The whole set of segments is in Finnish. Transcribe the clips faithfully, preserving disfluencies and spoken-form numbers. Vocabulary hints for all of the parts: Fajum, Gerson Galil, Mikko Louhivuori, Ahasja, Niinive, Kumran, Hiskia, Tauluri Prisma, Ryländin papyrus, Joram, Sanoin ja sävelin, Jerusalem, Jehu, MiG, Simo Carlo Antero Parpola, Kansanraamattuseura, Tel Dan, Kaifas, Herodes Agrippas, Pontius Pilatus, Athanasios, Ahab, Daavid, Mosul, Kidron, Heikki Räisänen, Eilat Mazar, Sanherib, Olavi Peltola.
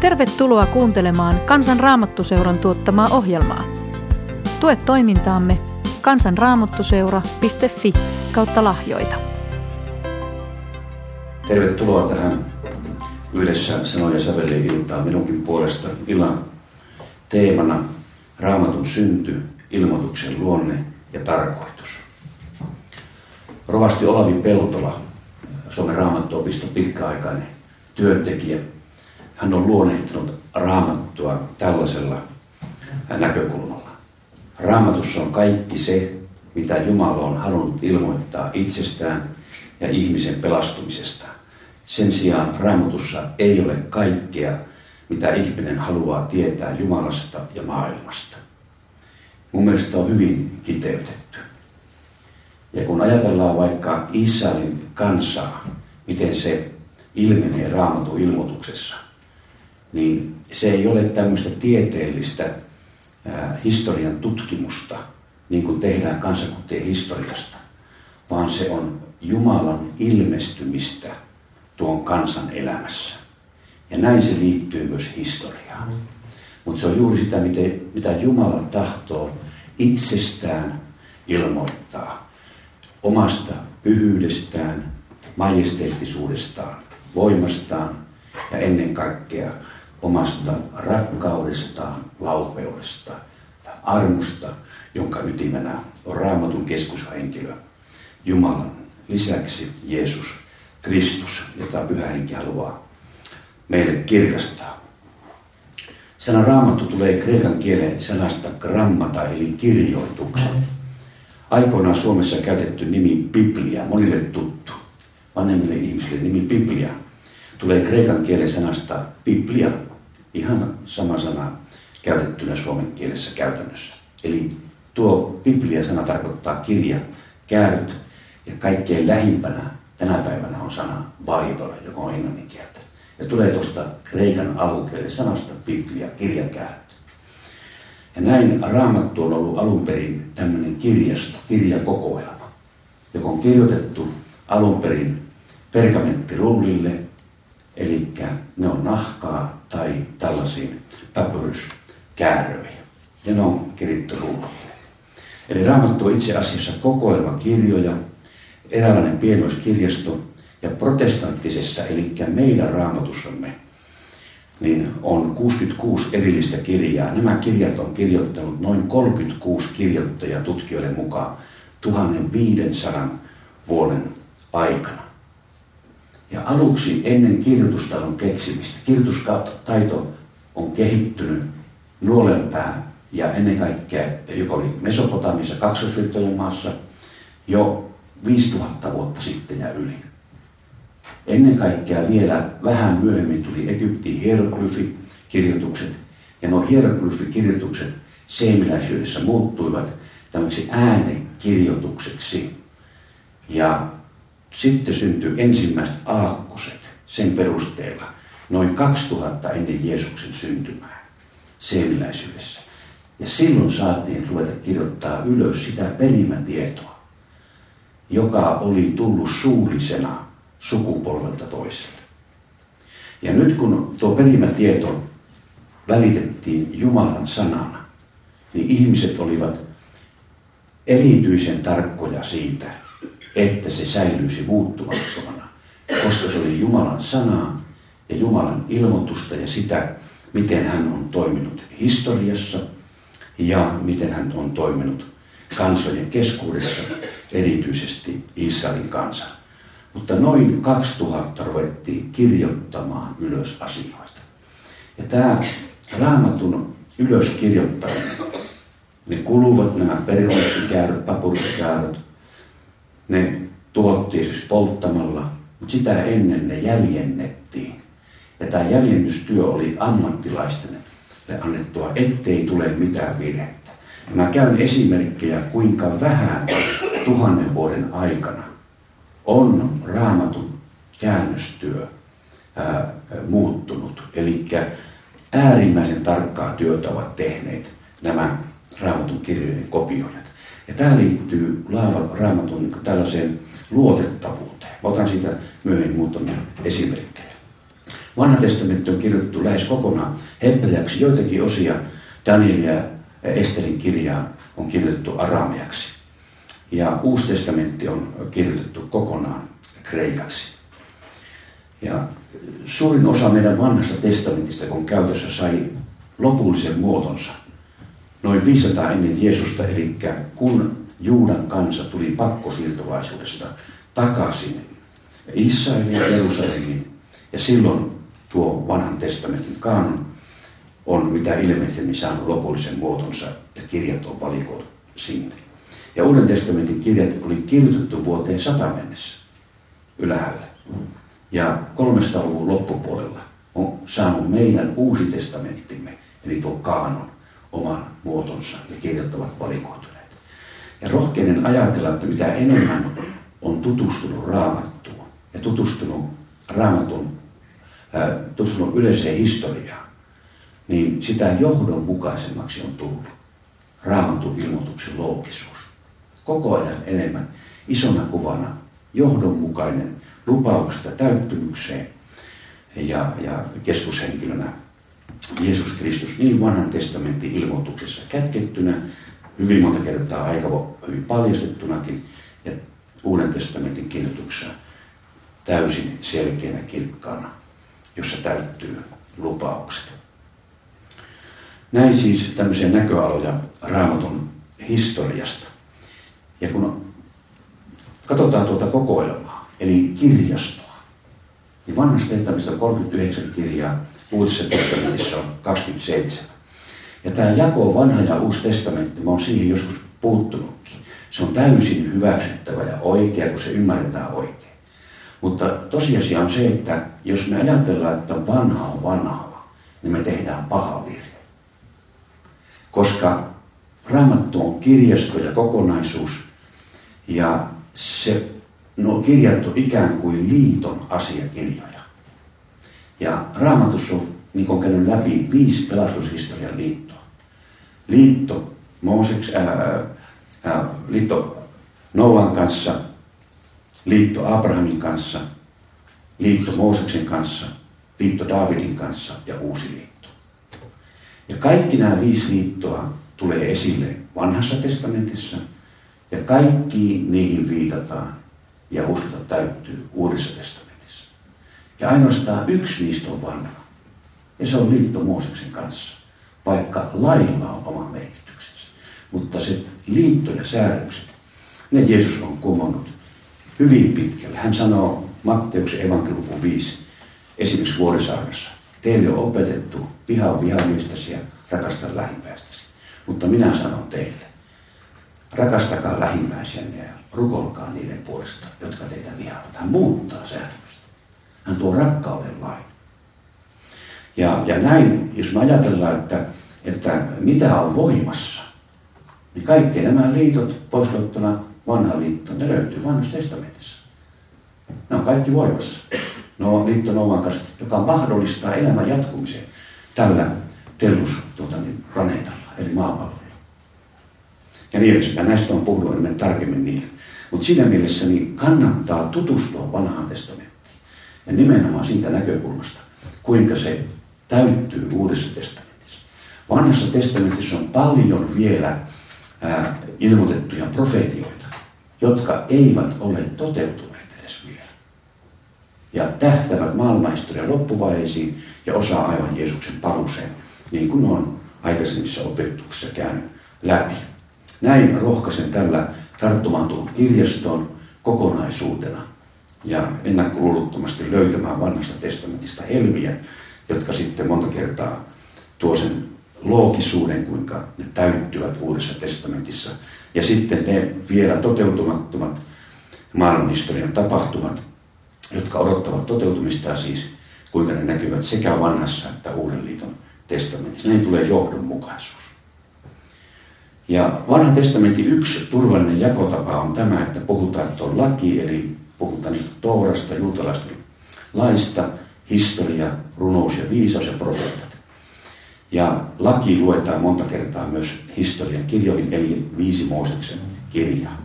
Tervetuloa kuuntelemaan Kansanraamattuseuran tuottamaa ohjelmaa. Tue toimintaamme kansanraamattuseura piste fi kautta lahjoita. Tervetuloa tähän yhdessä Sanoin ja sävelin iltaan minunkin puolesta. Illan teemana Raamatun synty, ilmoituksen luonne ja tarkoitus. Rovasti Olavi Peltola, Suomen raamattuopiston pitkäaikainen työntekijä, hän on luonnehtinut Raamattua tällaisella näkökulmalla. Raamatussa on kaikki se, mitä Jumala on halunnut ilmoittaa itsestään ja ihmisen pelastumisesta. Sen sijaan Raamatussa ei ole kaikkea, mitä ihminen haluaa tietää Jumalasta ja maailmasta. Mun mielestä on hyvin kiteytetty. Ja kun ajatellaan vaikka Israelin kansaa, miten se ilmenee Raamatun ilmoituksessa, niin se ei ole tämmöistä tieteellistä ää, historian tutkimusta, niin kuin tehdään kansakuntien historiasta, vaan se on Jumalan ilmestymistä tuon kansan elämässä. Ja näin se liittyy myös historiaan. Mutta se on juuri sitä, miten, mitä Jumala tahtoo itsestään ilmoittaa. Omasta pyhyydestään, majesteettisuudestaan, voimastaan ja ennen kaikkea omasta rakkaudestaan, laupeudesta ja armosta, jonka ytimenä on Raamatun keskushenkilö Jumalan lisäksi Jeesus Kristus, jota Pyhä Henki haluaa meille kirkastaa. Sana Raamattu tulee kreikan kielen sanasta grammata eli kirjoitukset. Aikoinaan Suomessa käytetty nimi Biblia, monille tuttu, vanhemmille ihmisille nimi Biblia, tulee kreikan kielen sanasta Biblia, ihan sama sana käytettynä suomen kielessä käytännössä. Eli tuo Biblia-sana tarkoittaa kirja, kääryt, ja kaikkein lähimpänä tänä päivänä on sana Bible, joka on englannin kieltä. Ja tulee tuosta kreikan alkukielen sanasta Biblia, kirja, kääryt. Ja näin Raamattu on ollut alun perin tämmöinen kirjasto, kirjakokoelma, joka on kirjoitettu alun perin pergamenttirullille, eli ne on nahkaa tai tällaisiin papyruskääröihin. Ja ne on kirjattu rullalle. Eli Raamattu on itse asiassa kokoelma kirjoja, eräänlainen pienoiskirjasto, ja protestanttisessa, eli meidän raamatussamme, niin on kuusikymmentäkuusi erillistä kirjaa. Nämä kirjat on kirjoittanut noin kolmekymmentäkuusi kirjoittajaa tutkijoiden mukaan tuhatviisisataa vuoden aikana. Ja aluksi ennen kirjoitustaidon keksimistä, kirjoitustaito on kehittynyt nuolenpää ja ennen kaikkea, joka oli Mesopotamiassa, Kaksosvirtojen maassa, jo viisituhatta vuotta sitten ja yli. Ennen kaikkea vielä vähän myöhemmin tuli Egyptin hieroglyfikirjoitukset, ja nuo hieroglyfikirjoitukset seemiläisyydessä muuttuivat tämmöksi äänekirjoitukseksi, ja sitten syntyi ensimmäiset aakkoset sen perusteella noin kaksituhatta ennen Jeesuksen syntymää seemiläisyydessä. Ja silloin saatiin ruveta kirjoittaa ylös sitä perimätietoa, joka oli tullut suullisena sukupolvelta toiselle. Ja nyt kun tuo perimätieto välitettiin Jumalan sanana, niin ihmiset olivat erityisen tarkkoja siitä, että se säilyisi muuttumattomana, koska se oli Jumalan sanaa ja Jumalan ilmoitusta ja sitä, miten hän on toiminut historiassa ja miten hän on toiminut kansojen keskuudessa, erityisesti Israelin kansan. Mutta noin kaksituhatta ruvettiin kirjoittamaan ylös asioita. Ja tämä Raamatun ylöskirjoittaminen, ne kuluvat nämä pergamenttikääröt, papyruskääröt, ne tuhottiin siis polttamalla, mutta sitä ennen ne jäljennettiin. Ja tämä jäljennystyö oli ammattilaisten annettua, ettei tule mitään virhettä. Ja mä käyn esimerkkejä, kuinka vähän tuhannen vuoden aikana on Raamatun käännöstyö ää, muuttunut. Eli äärimmäisen tarkkaa työtä ovat tehneet nämä Raamatun kirjojen kopioijat. Ja tämä liittyy Raamatun tällaiseen luotettavuuteen. Otan siitä myöhemmin muutamia esimerkkejä. Vanha testamentti on kirjoitettu lähes kokonaan hebreaksi, joitakin osia Danielin ja Esterin kirjaan on kirjoitettu arameaksi. Ja Uusi testamentti on kirjoitettu kokonaan kreikaksi. Ja suurin osa meidän vanhasta testamentista, kun käytössä sai lopullisen muotonsa, noin viisisataa ennen Jeesusta, eli kun Juudan kansa tuli pakkosiirtolaisuudesta takaisin Israelin ja Jerusalemiin, ja silloin tuo vanhan testamentin kaanon on mitä ilmeisemmin saanut lopullisen muotonsa, ja kirjat on valikoitu sinne. Ja Uuden testamentin kirjat oli kirjoitettu vuoteen sata mennessä ylhäällä. Ja kolmensadan luvun loppupuolella on saanut meidän Uusi testamenttimme, eli tuo kaanon, oman muotonsa, ja kirjat ovat valikoituneet. Ja rohkeinen ajatella, että mitä enemmän on tutustunut Raamattuun ja tutustunut Raamatun, äh, tutustunut yleiseen historiaan, niin sitä johdonmukaisemmaksi on tullut Raamatun ilmoituksen loogisuus. Koko ajan enemmän isona kuvana johdonmukainen lupauksesta täyttymykseen ja, ja keskushenkilönä Jeesus Kristus niin vanhan testamentin ilmoituksessa kätkettynä, hyvin monta kertaa aika hyvin paljastettunakin, ja Uuden testamentin kirjoituksessa täysin selkeänä kirkkaana, jossa täyttyy lupaukset. Näin siis tämmöisiä näköaloja Raamatun historiasta. Ja kun katsotaan tuota kokoelmaa, eli kirjastoa, niin vanhasta testamentista on kolmekymmentäyhdeksän kirjaa, Uudessa testamentissa on kaksikymmentäseitsemän. Ja tämä jako vanha ja Uusi testamentti, mä oon siihen joskus puuttunutkin. Se on täysin hyväksyttävä ja oikea, kun se ymmärretään oikein. Mutta tosiasia on se, että jos me ajatellaan, että vanha on vanha, niin me tehdään paha virhe. Koska Raamattu on kirjasto ja kokonaisuus, ja se, no, kirjat on ikään kuin liiton asiakirjoja. Ja Raamatussa on, niin kuin on käynyt läpi, viisi pelastushistorian liittoa. Liitto, Mooseks, ää, ää, liitto Nooan kanssa, liitto Abrahamin kanssa, liitto Mooseksen kanssa, liitto Daavidin kanssa ja uusi liitto. Ja kaikki nämä viisi liittoa tulee esille vanhassa testamentissa, ja kaikki niihin viitataan ja uskotaan täyttyy Uudessa testamentissa. Ja ainoastaan yksi niistä on vanha, ja se on liitto Mooseksen kanssa, vaikka lailla on oma merkityksensä. Mutta se liitto ja säädökset, ne Jeesus on kumonnut hyvin pitkälle. Hän sanoo Matteuksen evankeliumin viisi, esimerkiksi Vuorisaarnassa, teille on opetettu vihaa vihamiestäsi ja rakasta lähimmäistäsi. Mutta minä sanon teille, rakastakaa lähimmäisiänne ja rukolkaa niiden puolesta, jotka teitä vihaavat. Hän muuttaa säädöstä. Hän tuo rakkauden lain. Ja, ja näin, jos me ajatellaan, että, että mitä on voimassa, niin kaikki nämä liitot poisluettuna vanha liitto, ne löytyy vanhassa testamentissa. Ne on kaikki voimassa. No liitto Nooman kanssa, joka mahdollistaa elämän jatkumisen tällä tellus tuota, niin, planeetalla, eli maapallolla. Ja niin edespäin. Näistä on puhunut enemmän tarkemmin niillä. Mutta siinä mielessä niin kannattaa tutustua vanhaan testamenttiin. Ja nimenomaan siitä näkökulmasta, kuinka se täyttyy Uudessa testamentissa. Vanhassa testamentissa on paljon vielä ää, ilmoitettuja profetioita, jotka eivät ole toteutuneet edes vielä. Ja tähtävät maailmanhistorian loppuvaiheisiin ja osaa aivan Jeesuksen paluuseen, niin kuin on aikaisemmissa opetuksissa käynyt läpi. Näin rohkaisen tällä tarttumaan tuon kirjaston kokonaisuutena ja ennakkoluulottomasti löytämään vanhasta testamentista helmiä, jotka sitten monta kertaa tuo sen loogisuuden, kuinka ne täyttyvät Uudessa testamentissa. Ja sitten ne vielä toteutumattomat maailmanhistorian tapahtumat, jotka odottavat toteutumista, siis kuinka ne näkyvät sekä vanhassa että Uuden liiton testamentissa. Näin tulee johdonmukaisuus. Ja vanhan testamentin yksi turvallinen jakotapa on tämä, että puhutaan, että on laki, eli puhutaan niistä Toorasta, juutalaisten laista, historia, runous ja viisaus ja profeetat. Ja laki luetaan monta kertaa myös historian kirjoihin, eli viisi Mooseksen kirjaa.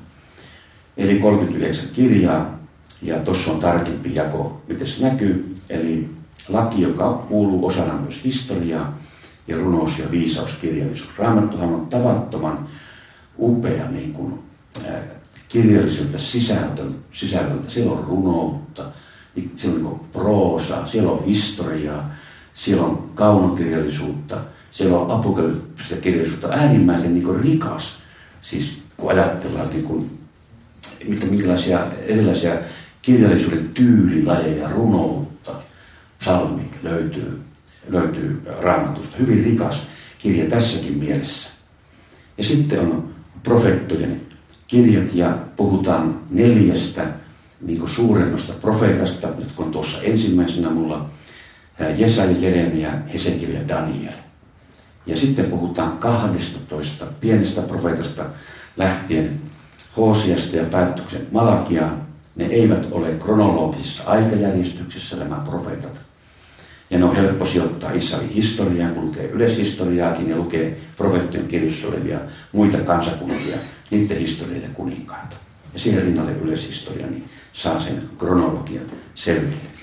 Eli kolmekymmentäyhdeksän kirjaa, ja tuossa on tarkempi jako, miten se näkyy, eli Laki, joka kuuluu osana myös historiaa ja runous- ja viisauskirjallisuus. Raamattuhan on tavattoman upea niin kuin, äh, kirjalliselta sisällöltä. Siellä on runoutta, siellä on niin proosaa, siellä on historiaa, siellä on kaunokirjallisuutta, siellä on apokalyptista kirjallisuutta. Äärimmäisen niin kuin rikas, siis kun ajatellaan niin kuin, mitä, minkälaisia erilaisia kirjallisuuden tyylilajeja, runoutta, psalmi löytyy, löytyy Raamatusta. Hyvin rikas kirja tässäkin mielessä. Ja sitten on profeettojen kirjat ja puhutaan neljästä niin kuin suuremmasta profeetasta, jotka on tuossa ensimmäisenä mulla. Jesaja, Jeremia, Hesekiel ja Daniel. Ja sitten puhutaan kahdestatoista pienestä profeetasta lähtien Hoosiasta ja päätöksen Malakiaan. Ne eivät ole kronologisessa aikajärjestyksessä nämä profeetat. Ja ne on helppo sijoittaa Israelin historiaan, kun lukee yleishistoriaakin ja lukee profeettien kirjoissa olevia muita kansakuntia, niiden historiaa ja kuninkaita. Ja siihen rinnalle yleishistoria niin saa sen kronologian selville.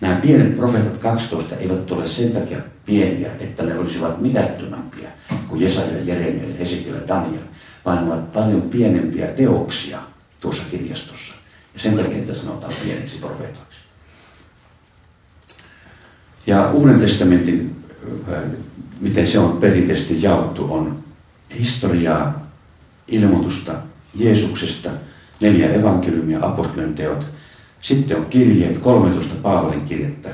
Nämä pienet profeetat kaksitoista eivät ole sen takia pieniä, että ne olisivat mitättömämpiä kuin Jesaja, Jeremia, Hesekiel ja Daniel, vaan ne ovat paljon pienempiä teoksia tuossa kirjastossa. Ja sen takia niitä sanotaan pieniksi profeetoiksi. Ja Uuden testamentin, miten se on perinteisesti jaottu, on historiaa, ilmoitusta Jeesuksesta, neljä evankeliumia, apostolien teot. Sitten on kirjeet, kolmetoista Paavalin kirjettä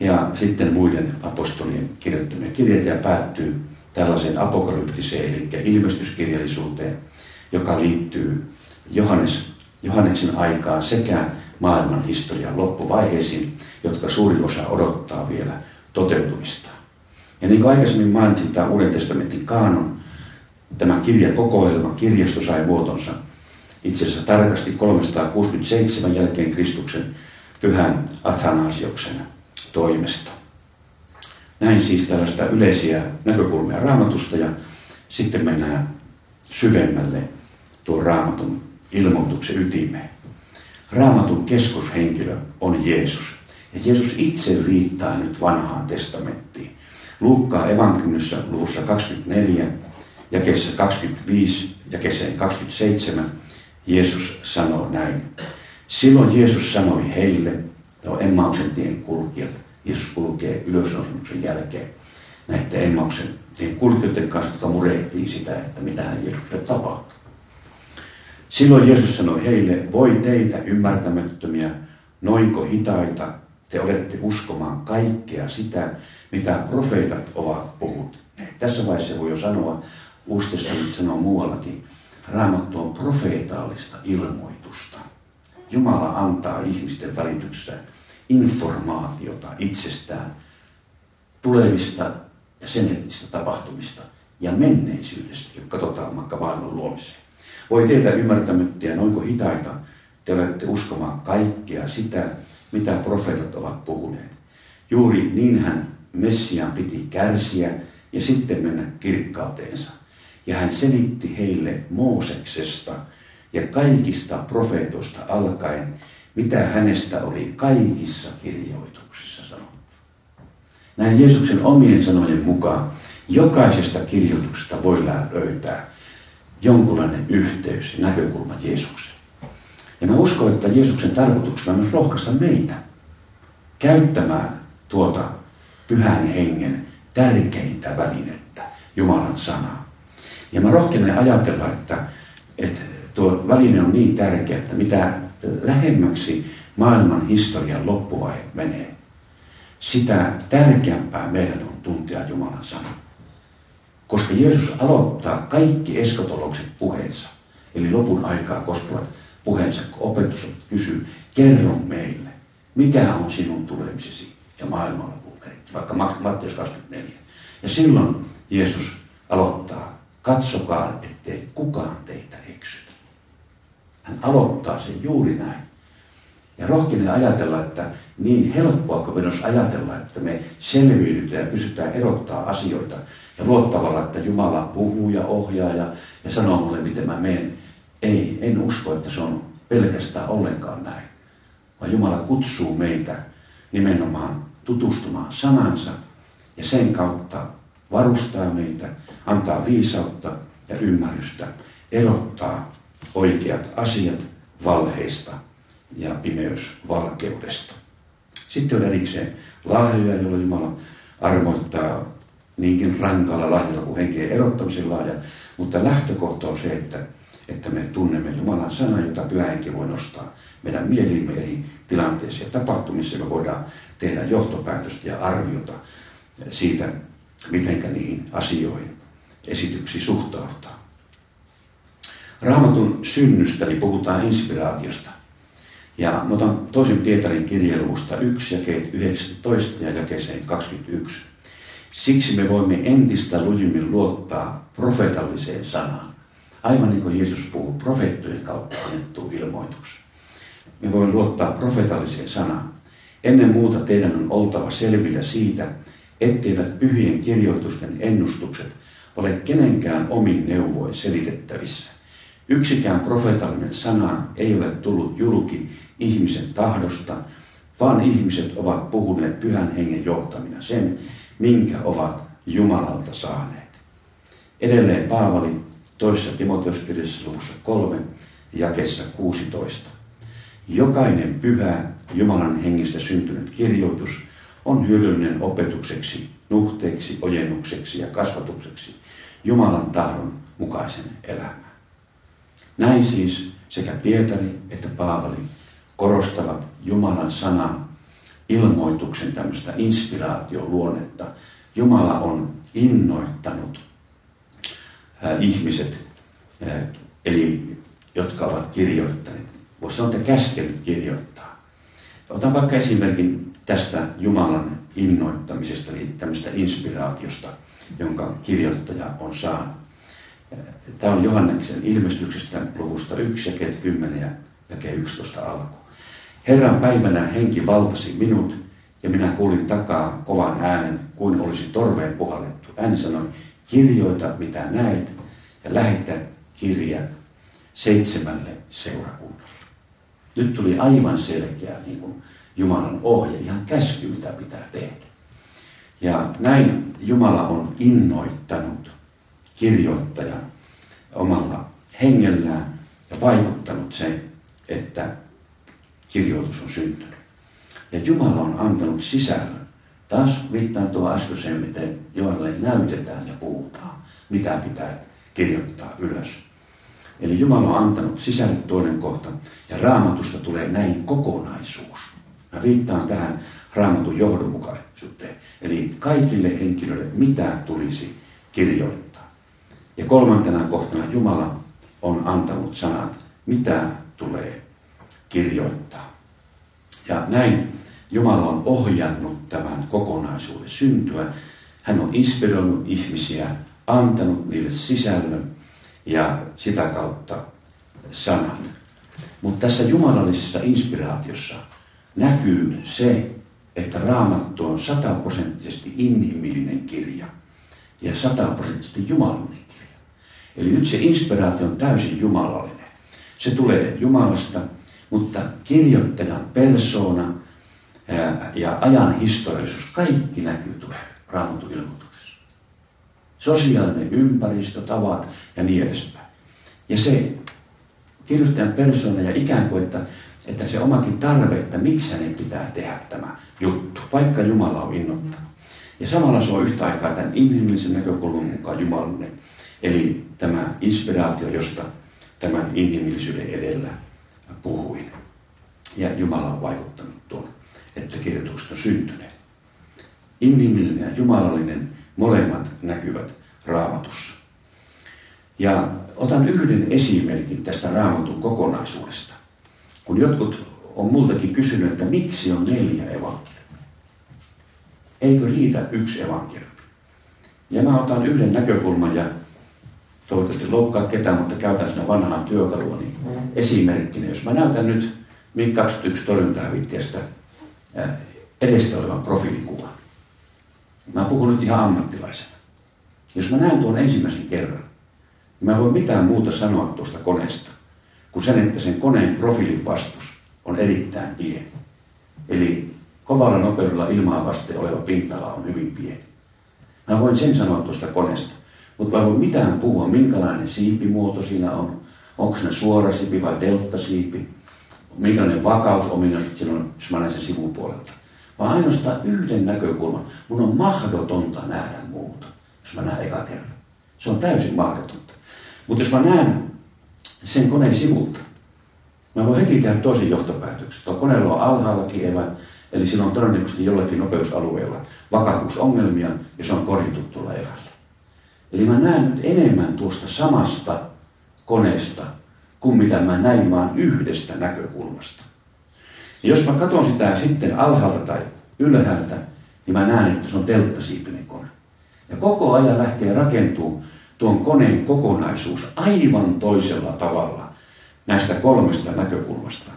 ja sitten muiden apostolien kirjoittamia kirjeitä ja päättyy tällaiseen apokalyptiseen, eli ilmestyskirjallisuuteen, joka liittyy Johannes, Johanneksen aikaan sekä maailman historian loppuvaiheisiin, jotka suuri osa odottaa vielä toteutumista. Ja niin kuin aikaisemmin mainitsin, tämä Uuden testamentin kaanon, tämä kirjakokoelma, kirjasto sai muotonsa itse asiassa tarkasti kolmesataakuusikymmentäseitsemän jälkeen Kristuksen pyhän Athanasioksen toimesta. Näin siis tällaista yleisiä näkökulmia Raamatusta ja sitten mennään syvemmälle tuon Raamatun ilmoituksen ytimeen. Raamatun keskushenkilö on Jeesus. Ja Jeesus itse viittaa nyt vanhaan testamenttiin. Luukkaan evankeliumissa luvussa kaksikymmentäneljä, jakeessa kaksikymmentäviisi, jakeeseen kaksikymmentäseitsemän, Jeesus sanoo näin. Silloin Jeesus sanoi heille, no Emmauksen tien kulkijat, Jeesus kulkee ylösnousemuksen jälkeen näiden Emmauksen tien kulkijoiden kanssa, jotka murehtii sitä, että mitähän Jeesukselle tapahtuu. Silloin Jeesus sanoi heille, voi teitä ymmärtämättömiä, noinko hitaita te olette uskomaan kaikkea sitä, mitä profeetat ovat puhuneet. Tässä vaiheessa voi jo sanoa, Uusi testamentti sanoo muuallakin, Raamattu on profeetaalista ilmoitusta. Jumala antaa ihmisten välityksessä informaatiota itsestään tulevista ja sen hetkistä tapahtumista ja menneisyydestä, joka katsotaan vaikka maailman luomiseen. Voi teitä ymmärtämättömiä, noinko hitaita te olette uskomaan kaikkea sitä, mitä profeetat ovat puhuneet. Juuri niinhän Messiaan piti kärsiä ja sitten mennä kirkkauteensa. Ja hän selitti heille Mooseksesta ja kaikista profeetoista alkaen, mitä hänestä oli kaikissa kirjoituksissa sanottu. Näin Jeesuksen omien sanojen mukaan jokaisesta kirjoituksesta voidaan löytää jonkunlainen yhteys ja näkökulma Jeesukseen. Ja mä uskon, että Jeesuksen tarkoituksena on myös rohkaista meitä käyttämään tuota Pyhän Hengen tärkeintä välinettä, Jumalan sanaa. Ja mä rohkenen ajatella, että, että tuo väline on niin tärkeä, että mitä lähemmäksi maailman historian loppuvaihe menee, sitä tärkeämpää meidän on tuntea Jumalan sana. Koska Jeesus aloittaa kaikki eskatologset puheensa, eli lopun aikaa koskevat puheensa, kun opetus kysyy, kerro meille, mikä on sinun tulemisesi ja maailmanlopun merkki, vaikka Matteus kaksikymmentäneljä. Ja silloin Jeesus aloittaa. Katsokaa, ettei kukaan teitä eksytä. Hän aloittaa sen juuri näin. Ja rohkenen ajatella, että niin helppoa kuin me ajatella, että me selviydytään ja pystytään erottaa asioita ja luottavalla, että Jumala puhuu ja ohjaa ja, ja sanoo mulle, miten mä menen. Ei, en usko, että se on pelkästään ollenkaan näin. Vaan Jumala kutsuu meitä nimenomaan tutustumaan sanansa ja sen kautta varustaa meitä, antaa viisautta ja ymmärrystä, erottaa oikeat asiat valheista ja pimeysvalkeudesta. Sitten on erikseen lahjoja, joilla Jumala armoittaa niinkin rankalla lahjalla kuin henkeen erottamisen lahja, mutta lähtökohta on se, että, että me tunnemme Jumalan sanan, jota Pyhä Henki voi nostaa meidän mielimme eri tilanteissa ja tapahtumissa. Me voidaan tehdä johtopäätöstä ja arviota siitä, mitenkä niihin asioihin esityksiin suhtautaa. Raamatun synnystä, eli puhutaan inspiraatiosta. Ja mä otan toisen Pietarin kirjeluvusta yksi, jakeet yhdeksäntoista ja jakeeseen kaksikymmentäyksi. Siksi me voimme entistä lujimmin luottaa profeetalliseen sanaan. Aivan niin kuin Jeesus puhuu profeettojen kautta annettuun ilmoitukseen. Me voimme luottaa profeetalliseen sanaan. Ennen muuta teidän on oltava selvillä siitä, etteivät pyhien kirjoitusten ennustukset ole kenenkään omin neuvoin selitettävissä. Yksikään profeetallinen sana ei ole tullut julki ihmisen tahdosta, vaan ihmiset ovat puhuneet Pyhän Hengen johtamina sen, minkä ovat Jumalalta saaneet. Edelleen Paavali toisessa Timoteuskirjassa luvussa kolme, jakeessa kuusitoista. Jokainen pyhä Jumalan hengestä syntynyt kirjoitus on hyödyllinen opetukseksi, nuhteeksi, ojennukseksi ja kasvatukseksi Jumalan tahdon mukaisen elämään. Näin siis sekä Pietari että Paavali korostavat Jumalan sanan ilmoituksen tämmöistä inspiraatioluonnetta. Jumala on innoittanut äh, ihmiset, äh, eli jotka ovat kirjoittaneet. Voisi sanoa, että käskenyt kirjoittaa. Otan vaikka esimerkin tästä Jumalan innoittamisesta, eli tämmöistä inspiraatiosta, jonka kirjoittaja on saanut. Tämä on Johanneksen ilmestyksestä luvusta yksi, jakeet kymmenen ja jakeet yksitoista alku. Herran päivänä henki valtasi minut, ja minä kuulin takaa kovan äänen, kuin olisi torveen puhallettu. Ääni sanoi, kirjoita mitä näet, ja lähetä kirja seitsemälle seurakunnalle. Nyt tuli aivan selkeä niin kuin Jumalan ohje, ihan käsky, mitä pitää tehdä. Ja näin Jumala on innoittanut kirjoittajan omalla hengellään ja vaikuttanut sen, että kirjoitus on syntynyt. Ja Jumala on antanut sisällön. Taas viittaan tuohon äskeiseen, miten Jumalalle näytetään ja puhutaan, mitä pitää kirjoittaa ylös. Eli Jumala on antanut sisällön, toinen kohta, ja Raamatusta tulee näin kokonaisuus. Mä viittaan tähän Raamatun johdonmukaisuuteen. Eli kaikille henkilöille, mitä tulisi kirjoittaa. Ja kolmantena kohtana Jumala on antanut sanat, mitä tulee kirjoittaa. Ja näin Jumala on ohjannut tämän kokonaisuuden syntyä. Hän on inspiroinut ihmisiä, antanut niille sisällön ja sitä kautta sanat. Mutta tässä jumalallisessa inspiraatiossa näkyy se, että Raamattu on sataprosenttisesti inhimillinen kirja ja sataprosenttisesti jumalallinen. Eli nyt se inspiraatio on täysin jumalallinen. Se tulee Jumalasta, mutta kirjoittajan persoona ja ajan historiallisuus, kaikki näkyy tulee Raamatun ilmoituksessa. Sosiaalinen ympäristö, tavat ja niin edespäin. Ja se kirjoittajan persoona ja ikään kuin, että, että se omakin tarve, että miksi hänen pitää tehdä tämä juttu, vaikka Jumala on innoittanut. Ja samalla se on yhtä aikaa tämän inhimillisen näkökulman mukaan jumalallinen. Eli tämä inspiraatio, josta tämän inhimillisyyden edellä puhuin. Ja Jumala on vaikuttanut tuon, että kirjoitukset on syntyneet. Inhimillinen ja jumalallinen, molemmat näkyvät Raamatussa. Ja otan yhden esimerkin tästä Raamatun kokonaisuudesta. Kun jotkut on multakin kysynyt, että miksi on neljä evankeliumia? Eikö riitä yksi evankeliumi? Ja mä otan yhden näkökulman ja toivottavasti loukkaa ketään, mutta käytän sinä vanhaa työkalua niin esimerkkinä. Jos mä näytän nyt M I G kaksikymmentäyksi torjuntahävittäjästä edestä olevan profiilikuvan. Mä puhun nyt ihan ammattilaisena. Jos mä näen tuon ensimmäisen kerran, niin mä en voi mitään muuta sanoa tuosta koneesta, kuin sen, että sen koneen profiilin vastus on erittäin pieni. Eli kovalla nopeudella ilmaa vasten oleva pinta-ala on hyvin pieni. Mä voin sen sanoa tuosta koneesta, mutta mä en voi mitään puhua, minkälainen siipimuoto siinä on. Onko se suora siipi vai deltasiipi? Minkälainen vakausominaisuus silloin, jos mä näen sen sivupuolelta. Vaan ainoastaan yhden näkökulman. Mun on mahdotonta nähdä muuta, jos mä näen eka kerran. Se on täysin mahdotonta. Mutta jos mä näen sen koneen sivulta, mä voin heti tehdä toisen johtopäätöksen. Tuo koneella on alhaallakin evä, eli sillä on todennäköisesti jollakin nopeusalueella vakavuusongelmia, ja se on korjattu tuolla evällä. Eli mä näen nyt enemmän tuosta samasta koneesta, kuin mitä mä näin vaan yhdestä näkökulmasta. Ja jos mä katson sitä sitten alhaalta tai ylhäältä, niin mä näen, että se on deltasiipinen kone. Ja koko ajan lähtee rakentuu tuon koneen kokonaisuus aivan toisella tavalla näistä kolmesta näkökulmasta,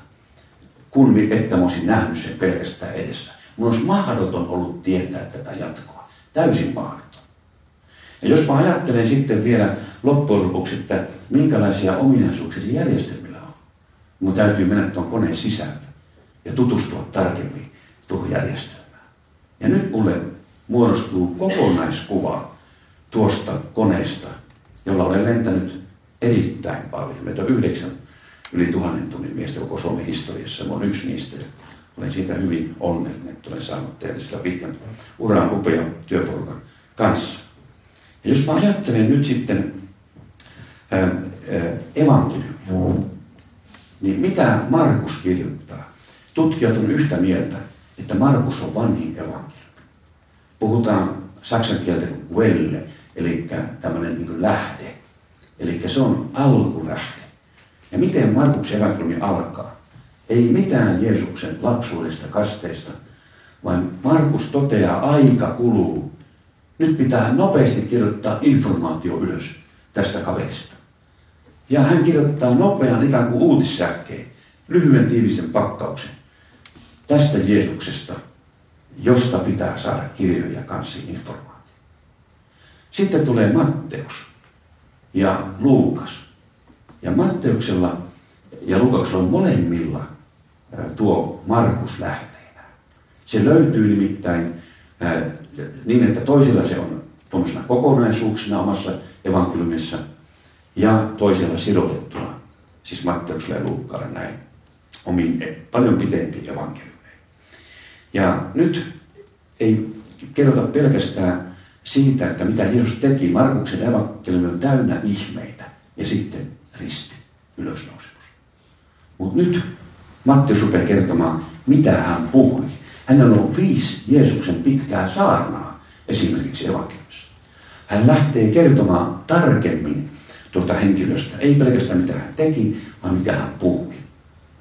kun että mä olisin nähnyt sen pelkästään edessä. Mun olisi mahdoton ollut tietää tätä jatkoa. Täysin mahdoton. Ja jos mä ajattelen sitten vielä loppujen lopuksi, että minkälaisia ominaisuuksia järjestelmillä on, mun täytyy mennä tuon koneen sisälle ja tutustua tarkemmin tuohon järjestelmään. Ja nyt mulle muodostuu kokonaiskuva tuosta koneesta, jolla olen lentänyt erittäin paljon. Meitä on yhdeksän yli tuhannen tunnin miestä koko Suomen historiassa. Mä olen yksi niistä. Olen siitä hyvin onnellinen, että olen saanut tehdä sillä pitkän uran upean työporukan kanssa. Ja jos mä ajattelen nyt sitten ää, ää, evankeliumia, niin mitä Markus kirjoittaa? Tutkijat on yhtä mieltä, että Markus on vanhin evankeliumi. Puhutaan saksan kieltä Welle, eli tämmöinen niin kuin lähde. Eli se on alkulähde. Ja miten Markuksen evankeliumi alkaa? Ei mitään Jeesuksen lapsuudesta, kasteista, vaan Markus toteaa, aika kuluu. Nyt pitää nopeasti kirjoittaa informaatio ylös tästä kaverista. Ja hän kirjoittaa nopean ikään kuin uutissäkkeen, lyhyen tiivisen pakkauksen tästä Jeesuksesta, josta pitää saada kirjoja kanssa informaatio. Sitten tulee Matteus ja Luukas. Ja Matteuksella ja Luukaksella on molemmilla tuo Markus lähteenä. Se löytyy nimittäin niin, että toisella se on tuollaisena kokonaisuuksena omassa evankeliumissa ja toisella sirotettuna, siis Matteuksella ja Luukkaalla näin, omiin paljon pitempiin evankeliumeihin. Ja nyt ei kerrota pelkästään siitä, että mitä Jeesus teki. Markuksen evankeliumi on täynnä ihmeitä ja sitten risti, ylösnousemus. Mutta nyt Matteus rupeaa kertomaan, mitä hän puhui. Hänellä on viisi Jeesuksen pitkää saarnaa esimerkiksi evankeliumissa. Hän lähtee kertomaan tarkemmin tuota henkilöstä, ei pelkästään mitä hän teki, vaan mitä hän puhui.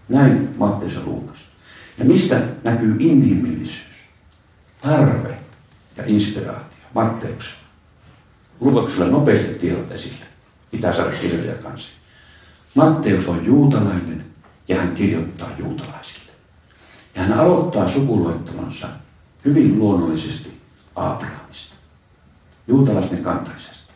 Näin Matteus ja Luukas. Ja mistä näkyy inhimillisyys, tarve ja inspiraatio Matteuksella? Luukaksella nopeasti tiedot esille, pitää saada kirjoja kanssa. Matteus on juutalainen ja hän kirjoittaa juutalaisille. Ja hän aloittaa sukuluettelonsa hyvin luonnollisesti Abrahamista, juutalaisten kantaisesta.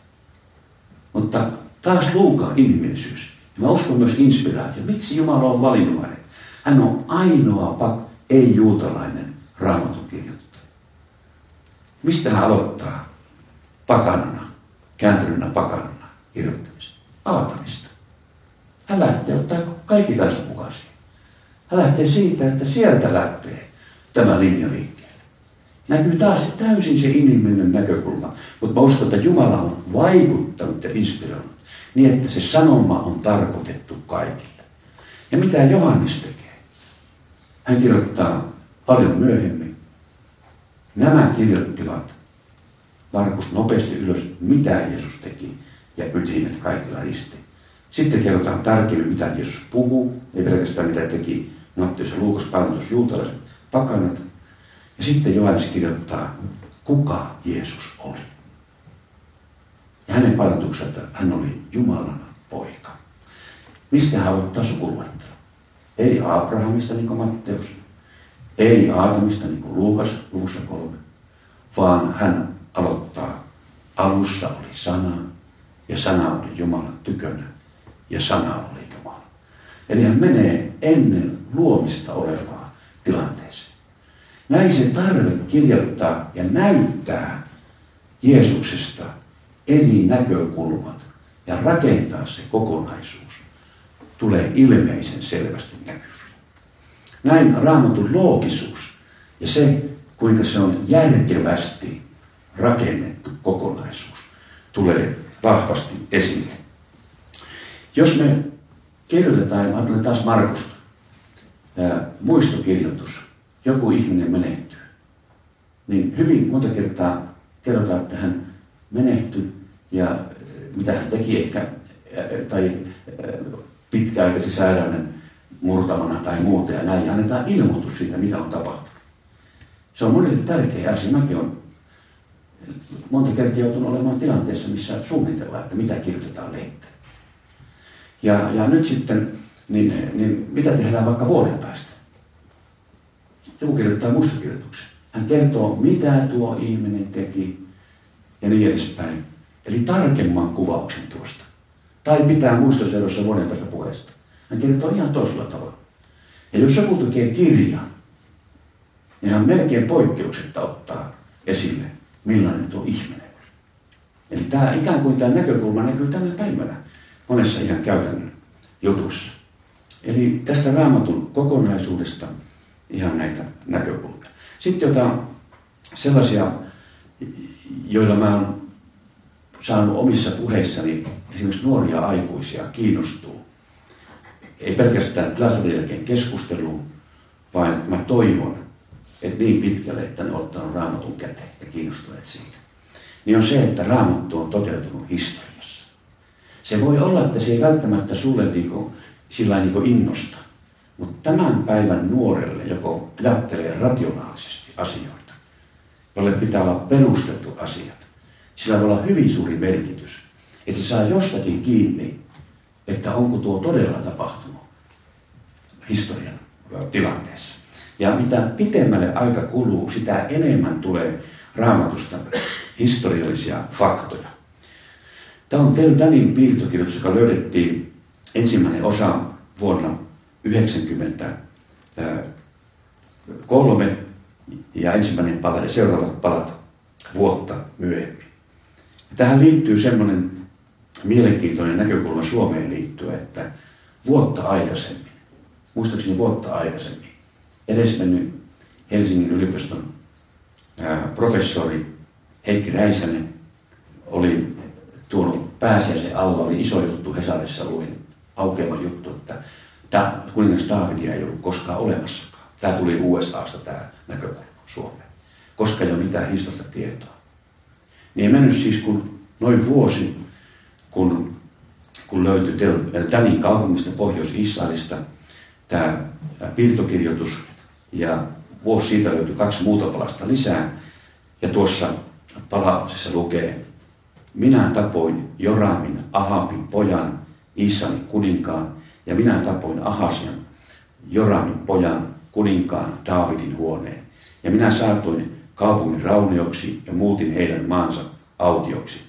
Mutta taas Luukan inhimillisyys. Ja mä uskon myös inspiraatio. Miksi Jumala on valinnut hänet? Hän on ainoa ei-juutalainen Raamatun kirjoittaja. Mistä hän aloittaa pakanana, kääntyneenä pakanana kirjoittamisen? Aatamista. Hän lähtee ottaa kaikki kanssa mukaan siihen. Hän lähtee siitä, että sieltä lähtee tämä linja liikkeelle. Näkyy taas täysin se inhimillinen näkökulma, mutta mä uskon, että Jumala on vaikuttanut ja inspiroinut niin, että se sanoma on tarkoitettu kaikille. Ja mitä Johannes tekee? Hän kirjoittaa paljon myöhemmin. Nämä kirjoittivat, Markus nopeasti ylös, mitä Jeesus teki ja ytimet kaikilla risti. Sitten kerrotaan tarkemmin, mitä Jeesus puhuu, ei pelkästään mitä teki Matteus ja Luukas, painotus juutalaiset pakanat. Ja sitten Johannes kirjoittaa, kuka Jeesus oli. Ja hänen painotuksensa, että hän oli Jumalan poika. Mistä hän ottaa sukuluettelon? Ei Abrahamista niin kuin Matteus, ei Aatamista niin kuin Luukas luvussa kolme, vaan hän aloittaa, alussa oli sana ja sana oli Jumalan tykönä ja sana oli Jumala. Eli hän menee ennen luomista olevaa tilanteeseen. Näin se tarve kirjoittaa ja näyttää Jeesuksesta eri näkökulmat ja rakentaa se kokonaisuus tulee ilmeisen selvästi näkyviin. Näin Raamatun loogisuus ja se, kuinka se on järkevästi rakennettu kokonaisuus, tulee vahvasti esille. Jos me kirjoitetaan, mä ajattelen taas Markusta, ää, muistokirjoitus, joku ihminen menehtyy, niin hyvin monta kertaa kerrotaan, että hän menehtyi ja ä, mitä hän teki ehkä, ä, tai pitkäaikaisen sairauden murtamana tai muuta ja näin, ja annetaan ilmoitus siitä, mitä on tapahtunut. Se on monelle tärkeä asia. Mäkin olen monta kertaa joutunut olemaan tilanteessa, missä suunnitellaan, että mitä kirjoitetaan lehteen. Ja, ja nyt sitten, niin, niin mitä tehdään vaikka vuoden päästä? Joku kirjoittaa muistokirjoituksen. Hän kertoo, mitä tuo ihminen teki ja niin edespäin. Eli tarkemman kuvauksen tuosta. Tai pitää muistoseudossa vuoden päästä puheesta. Hän kirjoittaa ihan toisella tavalla. Ja jos joku tekee kirjaa, niin hän melkein poikkeuksetta ottaa esille, millainen tuo ihminen oli. Eli tämä, ikään kuin tämä näkökulma näkyy tänä päivänä monessa ihan käytännön jutussa. Eli tästä Raamatun kokonaisuudesta ihan näitä näkökulmia. Sitten jotain sellaisia, joilla mä oon saanut omissa puheissani esimerkiksi nuoria aikuisia kiinnostuu. Ei pelkästään tilaisuuden jälkeen keskusteluun, vaan mä toivon, että niin pitkälle, että ne ottanut Raamatun käteen ja kiinnostuneet siitä. Niin on se, että Raamattu on toteutunut historiassa. Se voi olla, että se ei välttämättä sulle niinku, sillä niinku innosta, mutta tämän päivän nuorelle, joko ajattelee rationaalisesti asioita, jolle pitää olla perusteltu asiat, sillä voi olla hyvin suuri merkitys, että se saa jostakin kiinni, että onko tuo todella tapahtunut historian tilanteessa. Ja mitä pitemmälle aika kuluu, sitä enemmän tulee Raamatusta historiallisia faktoja. Tämä on Tel Danin piirtokirjoitus, joka löydettiin ensimmäinen osa vuonna yhdeksänkymmentäkolme ja ensimmäinen pala ja seuraavat palat vuotta myöhemmin. Tähän liittyy semmoinen mielenkiintoinen näkökulma Suomeen liittyen, että vuotta aikaisemmin, muistaakseni vuotta aikaisemmin, edesmennyt Helsingin yliopiston professori Heikki Räisänen oli tuonut pääsiäisen alla, oli iso juttu Hesarissa, luin aukeama juttu, että kuningas Daavidia ei ollut koskaan olemassakaan. Tämä tuli U S A:sta tämä näkökulma Suomeen, koska ei ole mitään historiasta tietoa. Niin ei mennyt siis kun noin vuosi, kun, kun löytyi Danin kaupungista Pohjois-Israelista tämä piirtokirjoitus ja vuosi siitä löytyi kaksi muuta palasta lisää. Ja tuossa palasessa lukee, minä tapoin Joramin, Ahabin pojan, Israelin kuninkaan ja minä tapoin Ahasjan, Joramin pojan, kuninkaan, Daavidin huoneen. Ja minä saatoin kaupungin raunioksi ja muutin heidän maansa autioksi.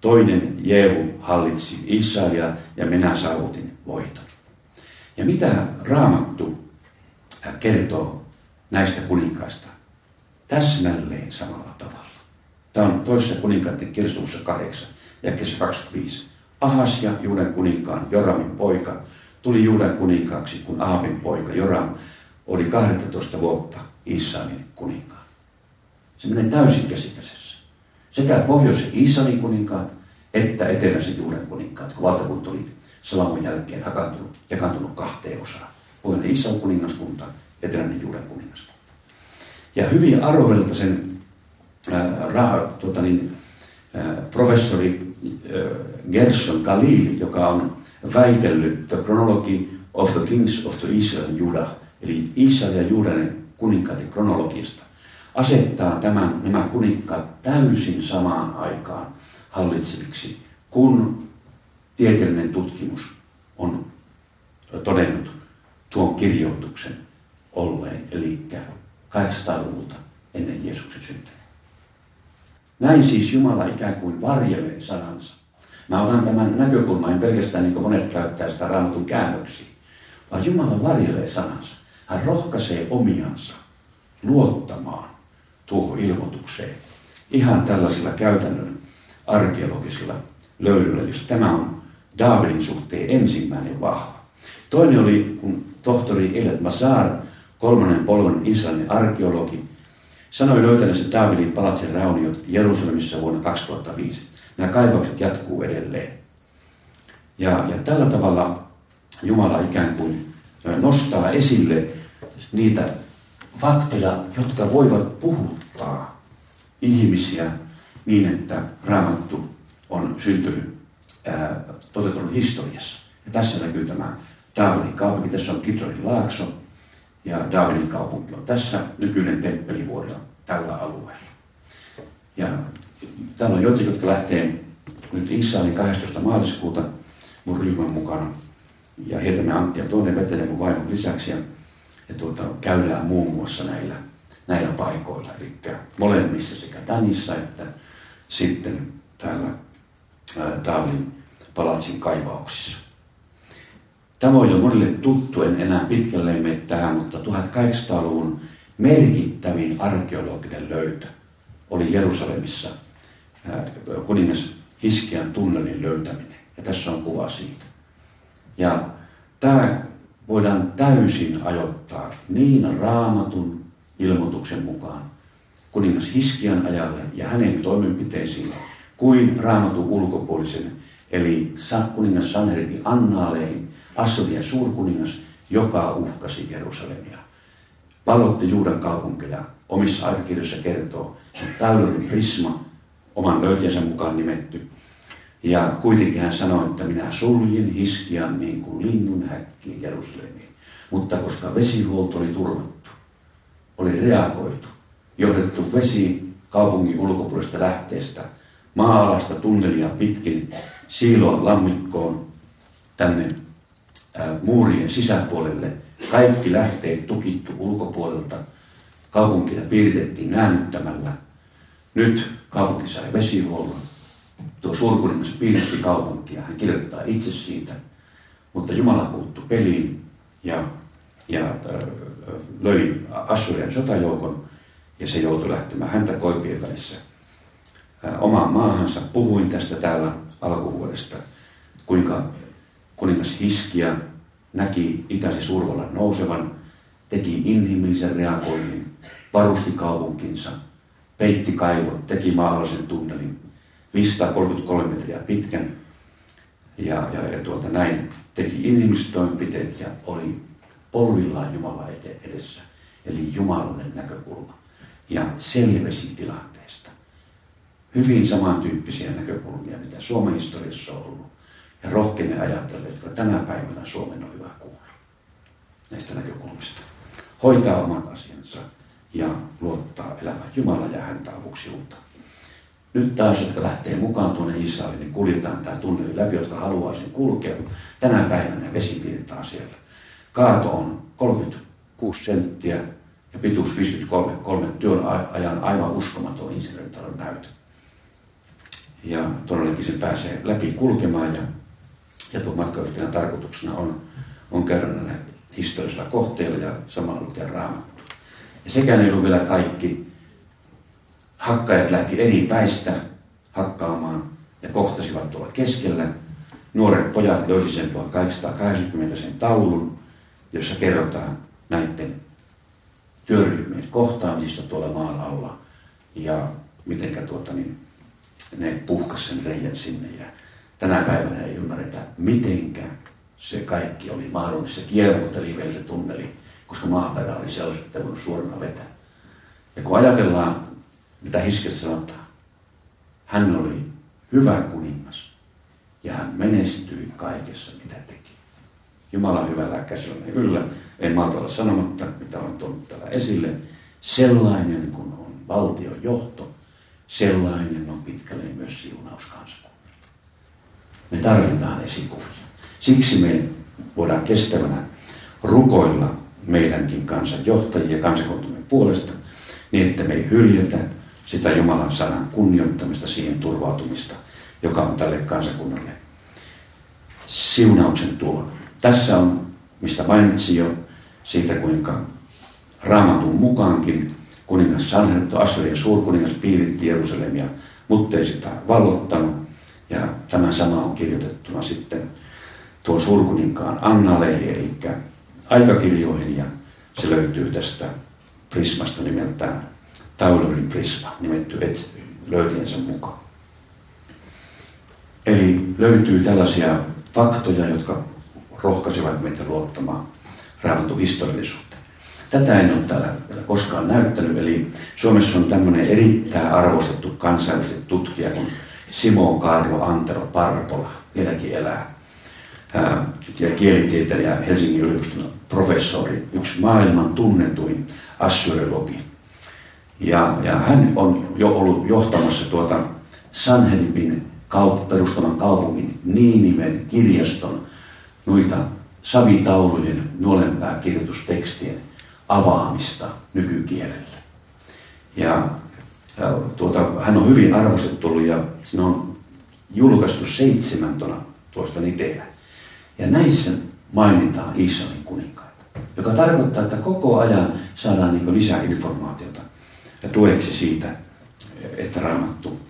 Toinen Jehu hallitsi Israelia ja minä saavutin voiton. Ja mitä Raamattu kertoo näistä kuninkaista? Täsmälleen samalla tavalla. Tämä on toisessa kuninkaiden kirjassa luvussa kahdeksan ja jakeessa kaksikymmentäviisi. Ahasja, Juudan kuninkaan, Joramin poika, tuli Juudan kuninkaaksi, kun Ahabin poika Joram oli kaksitoista vuotta Israelin kuninkaan. Se menee täysin käsikäsessä. Sekä pohjoisen Israelin kuninkaat että eteläisen Juudan kuninkaat, kun valtakunta oli Salamon jälkeen jakantunut, jakantunut kahteen osaan. Pohjoinen Israelin kuningaskunta, eteläinen Juudan kuningaskunta. Ja hyvin arvoilta sen ää, ra, tuota niin, ää, professori ää, Gerson Galil, joka on väitellyt The Chronology of the Kings of the Israel and Judah, eli Israel ja Juudan kuninkaiden kronologiasta, asettaa tämän, nämä kuninkaat täysin samaan aikaan hallitseviksi, kun tieteellinen tutkimus on todennut tuon kirjoituksen olleen, eli kahdeksansataaluvulta ennen Jeesuksen syntyä. Näin siis Jumala ikään kuin varjelee sanansa. Mä otan tämän näkökulman, en pelkästään niin kuin monet käyttää sitä Raamatun käännöksiä, vaan Jumala varjelee sanansa. Hän rohkaisee omiansa luottamaan tuohon ilmoitukseen. Ihan tällaisilla käytännön arkeologisilla löydöillä, jos tämä on Daavidin suhteen ensimmäinen vahva. Toinen oli, kun tohtori Eilat Mazar, kolmannen polven israelin arkeologi, sanoi löytäneensä Daavidin palatsin rauniot Jerusalemissa vuonna kaksituhattaviisi. Nämä kaivakset jatkuu edelleen. Ja, ja tällä tavalla Jumala ikään kuin nostaa esille niitä faktoja, jotka voivat puhuttaa ihmisiä niin, että Raamattu on syntynyt, ää, toteutunut historiassa. Ja tässä näkyy tämä Daavidin kaupunki. Tässä on Kidronin laakso ja Daavidin kaupunki on tässä nykyinen Temppelivuorilla tällä alueella. Ja täällä on joitakin, jotka lähtee nyt Israelin kahdestoista maaliskuuta mun ryhmän mukana. Ja heitämme Anttia toinen vetelee mun vaimon lisäksi. Ja, ja tuota, käydään muun muassa näillä, näillä paikoilla. Eli molemmissa sekä Danissa että sitten täällä ää, Daavidin palatsin kaivauksissa. Tämä on jo monille tuttu, en enää pitkälle mene tähän, mutta tuhatkahdeksansataaluvun merkittävin arkeologinen löytö oli Jerusalemissa kuningas Hiskian tunnelin löytäminen. Ja tässä on kuva siitä. Ja tämä voidaan täysin ajoittaa niin Raamatun ilmoituksen mukaan kuningas Hiskian ajalle ja hänen toimenpiteisiin kuin Raamatun ulkopuolisen, eli kuningas Sanheribin annaaleihin, Assyrian suurkuningas, joka uhkasi Jerusalemia. Valloitti Juudan kaupunkeja, omissa aikakirjoissa kertoo, se on Tauluri Prisma, oman löytiensä mukaan nimetty. Ja kuitenkin hän sanoi, että minä suljin Hiskian niin kuin linnun häkkiin Jerusalemiin. Mutta koska vesihuolto oli turvattu, oli reagoitu, johdettu vesi kaupungin ulkopuolista lähteestä, maa-alasta tunnelia pitkin, Siiloon lammikkoon, tänne muurien sisäpuolelle, kaikki lähteet tukittu ulkopuolelta, kaupunkia piirrettiin näännyttämällä. Nyt kaupunki sai vesihuollon. Tuo suurkuningas piirretti kaupunkia, hän kirjoittaa itse siitä, mutta Jumala puuttui peliin ja, ja äh, löi Assyrian sotajoukon ja se joutui lähtemään häntä koipien välissä äh, omaan maahansa. Puhuin tästä täällä alkuvuodesta, kuinka kuningas Hiskia näki itäisen suurvallan nousevan, teki inhimillisen reagoinnin, varusti kaupunkinsa, peitti kaivot, teki maalaisen tunnelin viisisataakolmekymmentäkolme metriä pitkän ja, ja, ja tuota, näin teki inhimilliset toimenpiteet ja oli polvillaan Jumala eteen edessä, eli Jumalainen näkökulma ja selvisi tilanteesta. Hyvin samantyyppisiä näkökulmia, mitä Suomen historiassa on ollut. Ja rohkenen ajatella, jotka tänä päivänä Suomen on hyvä kuulla näistä näkökulmista. Hoitaa omat asiansa ja luottaa elämän Jumala ja häntä avuksi uutta. Nyt taas, jotka lähtee mukaan tuonne Israeliin, niin kuljetaan tämä tunneli läpi, jotka haluaa sen kulkea. Tänä päivänä vesi virtaa siellä. Kaato on kolmekymmentäkuusi senttiä ja pituus viisikymmentäkolme. Työn ajan aivan uskomaton insinööritalon näytö. Ja todellakin se pääsee läpi kulkemaan ja Ja tuon matkayhtiön tarkoituksena on, on käydä näillä historiallisilla kohteilla ja samalla lukea Raamattua. Ja sekään ei ollut vielä kaikki. Hakkaajat lähti eri päistä hakkaamaan ja kohtasivat tuolla keskellä. Nuoret pojat löysivät sen tuhatkahdeksansataakahdeksankymmentä sen taulun, jossa kerrotaan näiden työryhmien kohtaamisista tuolla maan alla. Ja mitenkä tuota, niin, ne puhkas sen reijän sinne. Ja tänä päivänä ei ymmärretä, mitenkä se kaikki oli mahdollista. Se kieruhteli vielä se tunneli, koska maaperä oli sellaiset, että ei voinut suorana vetää. Ja kun ajatellaan, mitä Hiskiassa sanotaan, hän oli hyvä kuningas ja hän menestyi kaikessa, mitä teki. Jumala hyvällä käsillä yllä, en malta olla sanomatta, mitä olen tullut täällä esille. Sellainen kun on valtion johto, sellainen on pitkälle myös siunaus kansakunnalle. Me tarvitaan esikuvia. Siksi me voidaan kestävänä rukoilla meidänkin kansanjohtajien ja kansakuntamme puolesta, niin että me ei hyljätä sitä Jumalan sanan kunnioittamista, siihen turvautumista, joka on tälle kansakunnalle siunauksen tuo. Tässä on, mistä mainitsin jo, siitä kuinka Raamatun mukaankin kuningas Sanherib, Assyrian suurkuningas, piiritti Jerusalemia, mutta ei sitä vallottanut. Ja tämä sama on kirjoitettuna sitten tuon suurkuninkaan annaleihin, eli aikakirjoihin, ja se löytyy tästä prismasta nimeltään Tauluri Prisma, nimetty löytiensä mukaan. Eli löytyy tällaisia faktoja, jotka rohkaisivat meitä luottamaan Raamatun historiallisuuteen. Tätä en ole täällä vielä koskaan näyttänyt, eli Suomessa on tämmöinen erittäin arvostettu kansainvälisesti tutkija kuin Simo Carlo Antero Parpola, vieläkin elää, ää, ja kielitieteilijä, Helsingin yliopiston professori, yksi maailman tunnetuin assyriologi. Ja, ja hän on jo ollut johtamassa tuota Sanheribin kaup- perustaman kaupungin Niiniven kirjaston noita savitaulujen nuolenpää kirjoitustekstien avaamista nykykielellä. Ja tuota, hän on hyvin arvostettu ja ne on julkaistu seitsemäntoista tuosta niteellä. Ja näissä mainitaan Israelin kuninkaita, joka tarkoittaa, että koko ajan saadaan niin kuin lisää informaatiota ja tueksi siitä, että Raamattu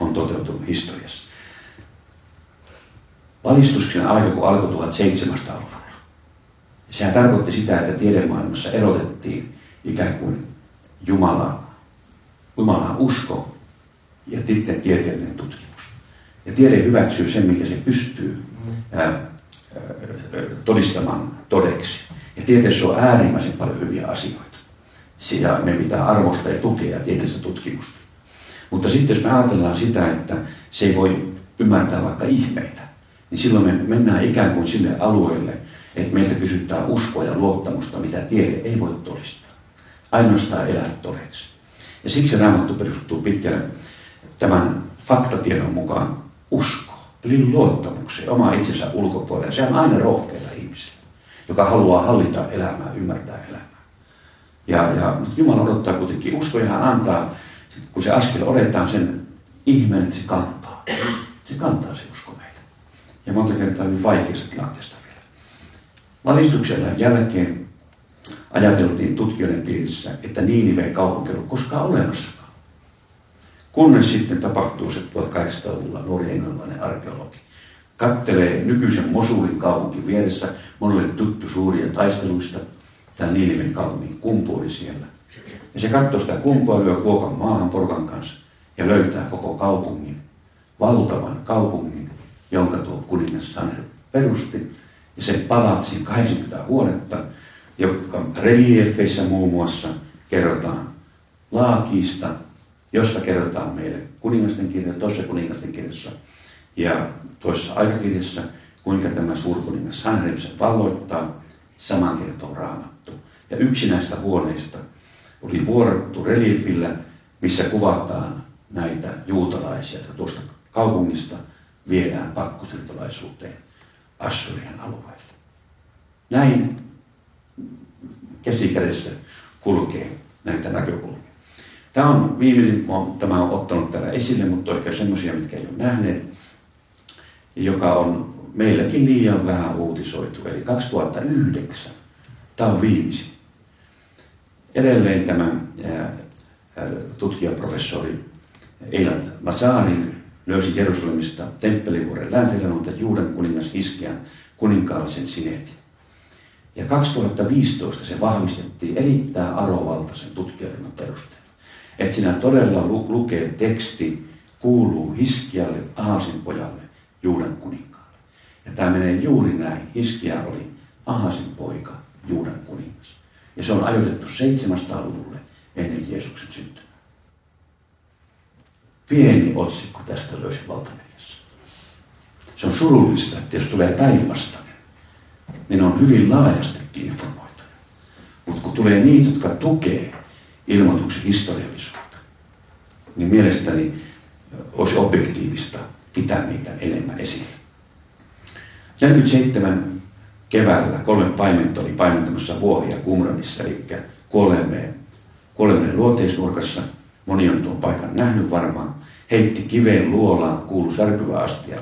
on toteutunut historiassa. Valistuksen aika, kun alkoi tuhatseitsemänsataaluvulla. Sehän tarkoitti sitä, että tiedemaailmassa erotettiin ikään kuin Jumala, Jumalan usko ja sitten tieteellinen tutkimus. Ja tiede hyväksyy sen, mikä se pystyy ää, todistamaan todeksi. Ja tieteessä on äärimmäisen paljon hyviä asioita. Siinä me pitää arvostaa ja tukea tieteellistä tutkimusta. Mutta sitten jos me ajatellaan sitä, että se ei voi ymmärtää vaikka ihmeitä, niin silloin me mennään ikään kuin sille alueelle, että meiltä kysytään uskoa ja luottamusta, mitä tiede ei voi todistaa. Ainoastaan elää todeksi. Ja siksi Raamattu perustuu pitkälle tämän faktatiedon mukaan uskoon, eli luottamukseen, omaa itsensä ulkopuolelle. Se on aina rohkeita ihmisille, joka haluaa hallita elämää, ymmärtää elämää. Ja, ja, mutta Jumala odottaa kuitenkin uskoa, ja hän antaa, kun se askel odetaan sen ihmeen, että se kantaa. Se kantaa se usko meitä. Ja monta kertaa hyvin vaikeista tilanteista vielä. Valistuksen jälkeen ajateltiin tutkijoiden piirissä, että Niiniveen kaupunki ei ollut koskaan olemassakaan. Kunnes sitten tapahtuu se tuhatkahdeksansataaluvulla nuori englantilainen arkeologi. Kattelee nykyisen Mosulin kaupunkin vieressä, monelle tuttu suuria taisteluista, tämä Niiniveen kaupungin kumpuoli siellä. Ja se katsoo sitä kumpuilua kuokan maahan porukan kanssa ja löytää koko kaupungin, valtavan kaupungin, jonka tuo kuningas Sanherib perusti. Ja se palatsi kahdeksankymmentä huonetta, joka reliefeissä muun muassa kerrotaan Laakista, josta kerrotaan meille kuningasten kirjassa, toisessa kuningasten kirjassa ja toisessa aikakirjassa, kuinka tämä suurkuningas Sanherib sen valloittaa, saman kertoo Raamattu. Ja yksi näistä huoneista oli vuorattu reliefillä, missä kuvataan näitä juutalaisia, jotka tuosta kaupungista viedään pakkosiirtolaisuuteen Assyrian alueelle. Näin käsi kädessä kulkee näitä näkökulmia. Tämä on viimeinen, tämä on ottanut täällä esille, mutta ehkä semmoisia, mitkä ei ole nähneet, joka on meilläkin liian vähän uutisoitu. Eli kaksituhattayhdeksän, tämä on viimeisin. Edelleen tämä tutkijaprofessori Eilat Mazarin löysi Jerusalemista Temppelivuoren länsirannoilta Juudan kuningas Hiskian kuninkaallisen sinetin. Ja kaksituhattaviisitoista se vahvistettiin erittäin arvovaltaisen tutkijaryhmän perusteella. Että siinä todella lu- lukee teksti, kuuluu Hiskialle, Ahasin pojalle, Juudan kuninkaalle. Ja tämä menee juuri näin. Hiskia oli Ahasin poika, Juudan kuningas. Ja se on ajoitettu seitsemänsataaluvulle ennen Jeesuksen syntymää. Pieni otsikko tästä löysin valtamediassa. Se on surullista, että jos tulee päinvastainen, niin on hyvin laajastikin informoitu. Mutta kun tulee niitä, jotka tukee ilmoituksen historiallisuutta, niin mielestäni olisi objektiivista pitää niitä enemmän esillä. neljäkymmentäseitsemän keväällä kolme paimenta oli paimentamassa vuohia Kumranissa, eli kuolemmeen, kuolemmeen luoteisnurkassa. Moni on tuon paikan nähnyt varmaan. Heitti kiveen luolaan, kuului särkyvä astia.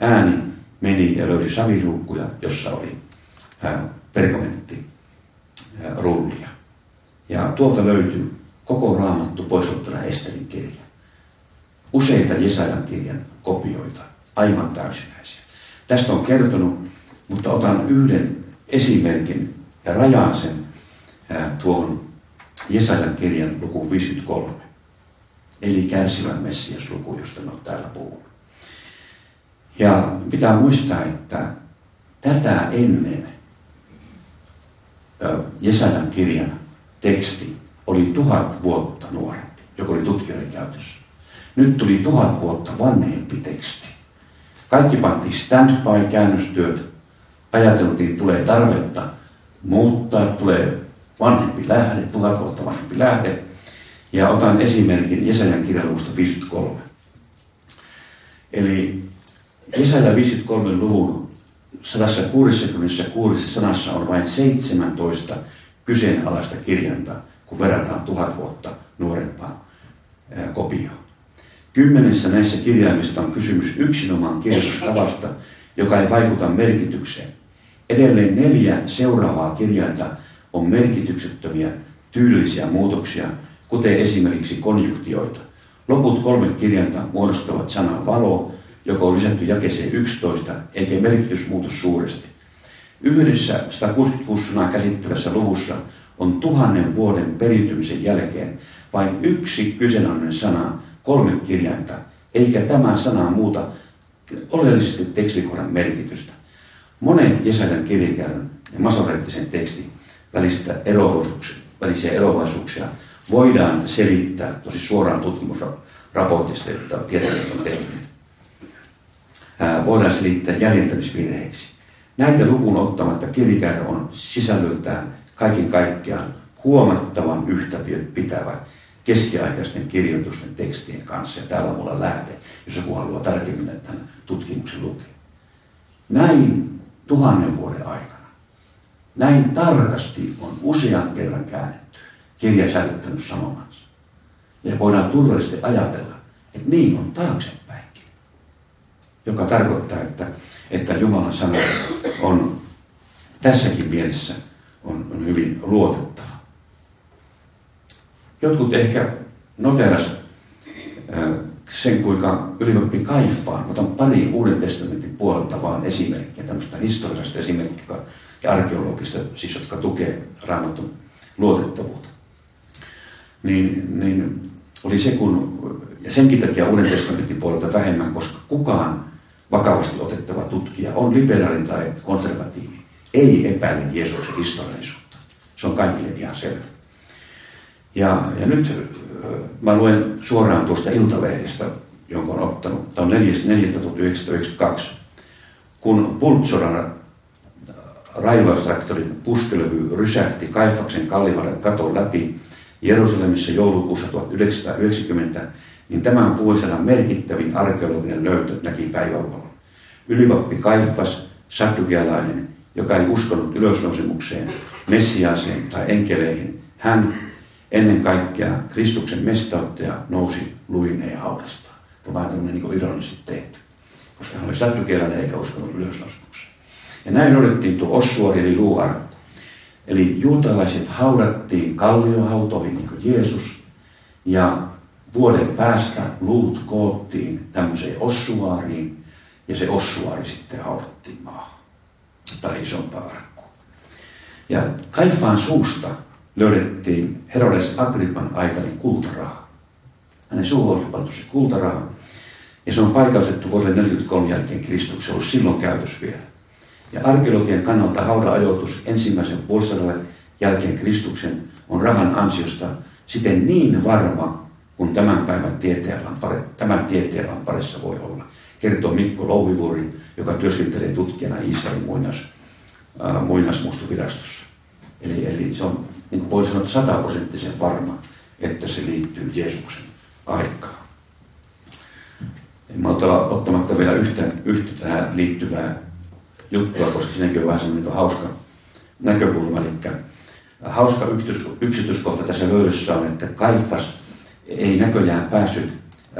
Ääni meni ja löysi saviruukkuja, jossa oli pergamentti rullia. Ja tuolta löytyy koko Raamattu poisottuna Esterin kirja. Useita Jesajan kirjan kopioita, aivan täysinäisiä. Tästä on kertonut, mutta otan yhden esimerkin ja rajaan sen tuohon Jesajan kirjan luku viisikymmentäkolme. Eli kärsivän Messias-luku, josta me täällä puhunut. Ja pitää muistaa, että tätä ennen Jesajan kirjan teksti oli tuhat vuotta nuorempi, joka oli tutkijoiden käytössä. Nyt tuli tuhat vuotta vanhempi teksti. Kaikki pantiin stand-by-käännöstyöt. Ajateltiin, että tulee tarvetta muuttaa, tulee vanhempi lähde, tuhat vuotta vanhempi lähde. Ja otan esimerkin Jesajan kirjan luvusta viisikymmentäkolme. Eli Jesaja viisikymmentäkolme luvun sata kuusikymmentäkuusi sanassa on vain seitsemäntoista kyseenalaista kirjainta, kun verrataan tuhat vuotta nuorempaan kopioon. Kymmenessä näissä kirjaimista on kysymys yksinomaan kirjoitustavasta, joka ei vaikuta merkitykseen. Edelleen neljä seuraavaa kirjainta on merkityksettömiä tyylisiä muutoksia, kuten esimerkiksi konjunktioita. Loput kolme kirjainta muodostavat sanan valo, joka on lisätty jakeeseen yksitoista, eikä merkitys muutu suuresti. Yhdessä sata kuusikymmentäkuusi sanaa käsittävässä luvussa on tuhannen vuoden periytymisen jälkeen vain yksi kyseenalainen sana, kolme kirjainta, eikä tämä sana muuta oleellisesti tekstikohdan merkitystä. Monen Jesajan kirjakäärön ja masoreettisen tekstin välistä eroavaisuuksia, välisiä eroavaisuuksia voidaan selittää tosi suoraan tutkimusraportista, jota tietäjät on tehnyt. Voidaan selittää jäljentämisvirheiksi. Näitä lukuun ottamatta kirjakäärö on sisällöltään kaiken kaikkiaan huomattavan yhtäpiön pitävä keskiaikaisten kirjoitusten tekstien kanssa. Ja täällä on mulla lähde, jos joku haluaa tarkemmin tämän tutkimuksen lukea. Näin tuhannen vuoden aikana, näin tarkasti on usean kerran käännetty kirja säilyttänyt sanomansa. Ja voidaan turvallisesti ajatella, että niin on taaksepäinkin. Joka tarkoittaa, että, että Jumalan sana on tässäkin mielessä on, on hyvin luotettava. Jotkut ehkä noteras sen, kuinka ylipappi Kaifaan, otan pari Uuden testamentin puolelta vaan esimerkkiä, tämmöistä historiallista esimerkkiä ja arkeologista, siis jotka tukee Raamatun luotettavuutta. Niin, niin oli se, kun, ja senkin takia Uuden testamentin puolelta vähemmän, koska kukaan vakavasti otettava tutkija, on liberaali tai konservatiivi, ei epäile Jeesuksen historiallisuutta. Se on kaikille ihan selvä. Ja, ja nyt mä luen suoraan tuosta iltalehdestä, jonka on ottanut. Tämä on neljäs neljättä tuhatyhdeksänsataayhdeksänkymmentäkaksi. Kun Pultsoran raivaustraktorin puskelevy rysähti Kaifaksen Kallivadan katon läpi Jerusalemissa joulukuussa tuhatyhdeksänsataayhdeksänkymmentä, niin tämän vuosina merkittävin arkeologinen löytö näki päivänvalon. Ylipappi Kaifas, saddukealainen, joka ei uskonut ylösnousemukseen, Messiaaseen tai enkeleihin, hän ennen kaikkea Kristuksen mestauttaja nousi luineen haudasta. Tämä on tämmöinen niin ironisesti tehty, koska hän oli saddukealainen eikä uskonut ylösnousemukseen. Ja näin odettiin tuo ossuori eli luuarkku. Eli juutalaiset haudattiin kalliohautoihin niin kuin Jeesus, ja vuoden päästä luut koottiin tämmöiseen ossuaariin, ja se ossuaari sitten haudattiin maahan tai isompaan arkkuun. Ja Kaifaan suusta löydettiin Herodes Agrippan aikainen kultaraha. Hänen suuhun oli pantu se kultaraha. Ja se on paikallistettu vuodelle neljäkymmentäkolme jälkeen Kristuksen, ollut silloin käytös vielä. Ja arkeologian kannalta haudan ajoitus ensimmäisen vuosisadalle jälkeen Kristuksen on rahan ansiosta siten niin varma, kun tämän päivän tieteenalan on parissa voi olla. Kertoo Mikko Louhivuori, joka työskentelee tutkijana Israelin muinais, äh, muinaismuistovirastossa. Eli, eli se on, niin kuin voi sanoa, sataprosenttisen varma, että se liittyy Jeesuksen aikaan. En malta olla ottamatta vielä yhtä, yhtä tähän liittyvää juttua, koska siinäkin on vähän semmoinen hauska näkökulma. Eli hauska yksityiskohta tässä löydössä on, että Kaifas ei näköjään päässyt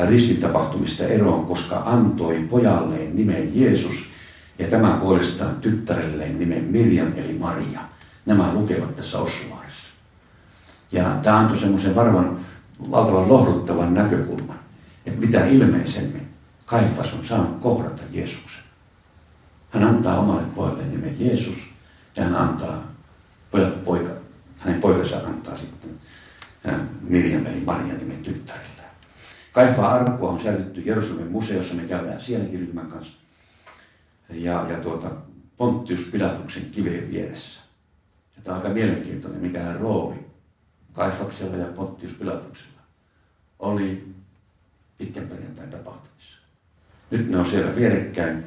ristintapahtumista eroon, koska antoi pojalleen nimen Jeesus ja tämän puolestaan tyttärelleen nimen Mirjam eli Maria. Nämä lukevat tässä ossuaarissa. Ja tämä antoi semmoisen varmaan valtavan lohduttavan näkökulman, että mitä ilmeisemmin Kaifas on saanut kohdata Jeesuksen. Hän antaa omalle pojalle nimen Jeesus ja hän antaa pojalle poika. Hänen poikansa antaa sitten Mirjam eli Marian nimen tyttärille. Kaifaan arkkua on säilytetty Jerusalemin museossa, me käydään sielläkin ryhmän kanssa. Ja, ja tuota, Pontius Pilatuksen kiveen vieressä. Ja tämä on aika mielenkiintoinen, mikä hän rooli Kaifaksella ja Pontius Pilatuksella oli pitkän perjantain tapahtumissa. Nyt ne on siellä vierekkäin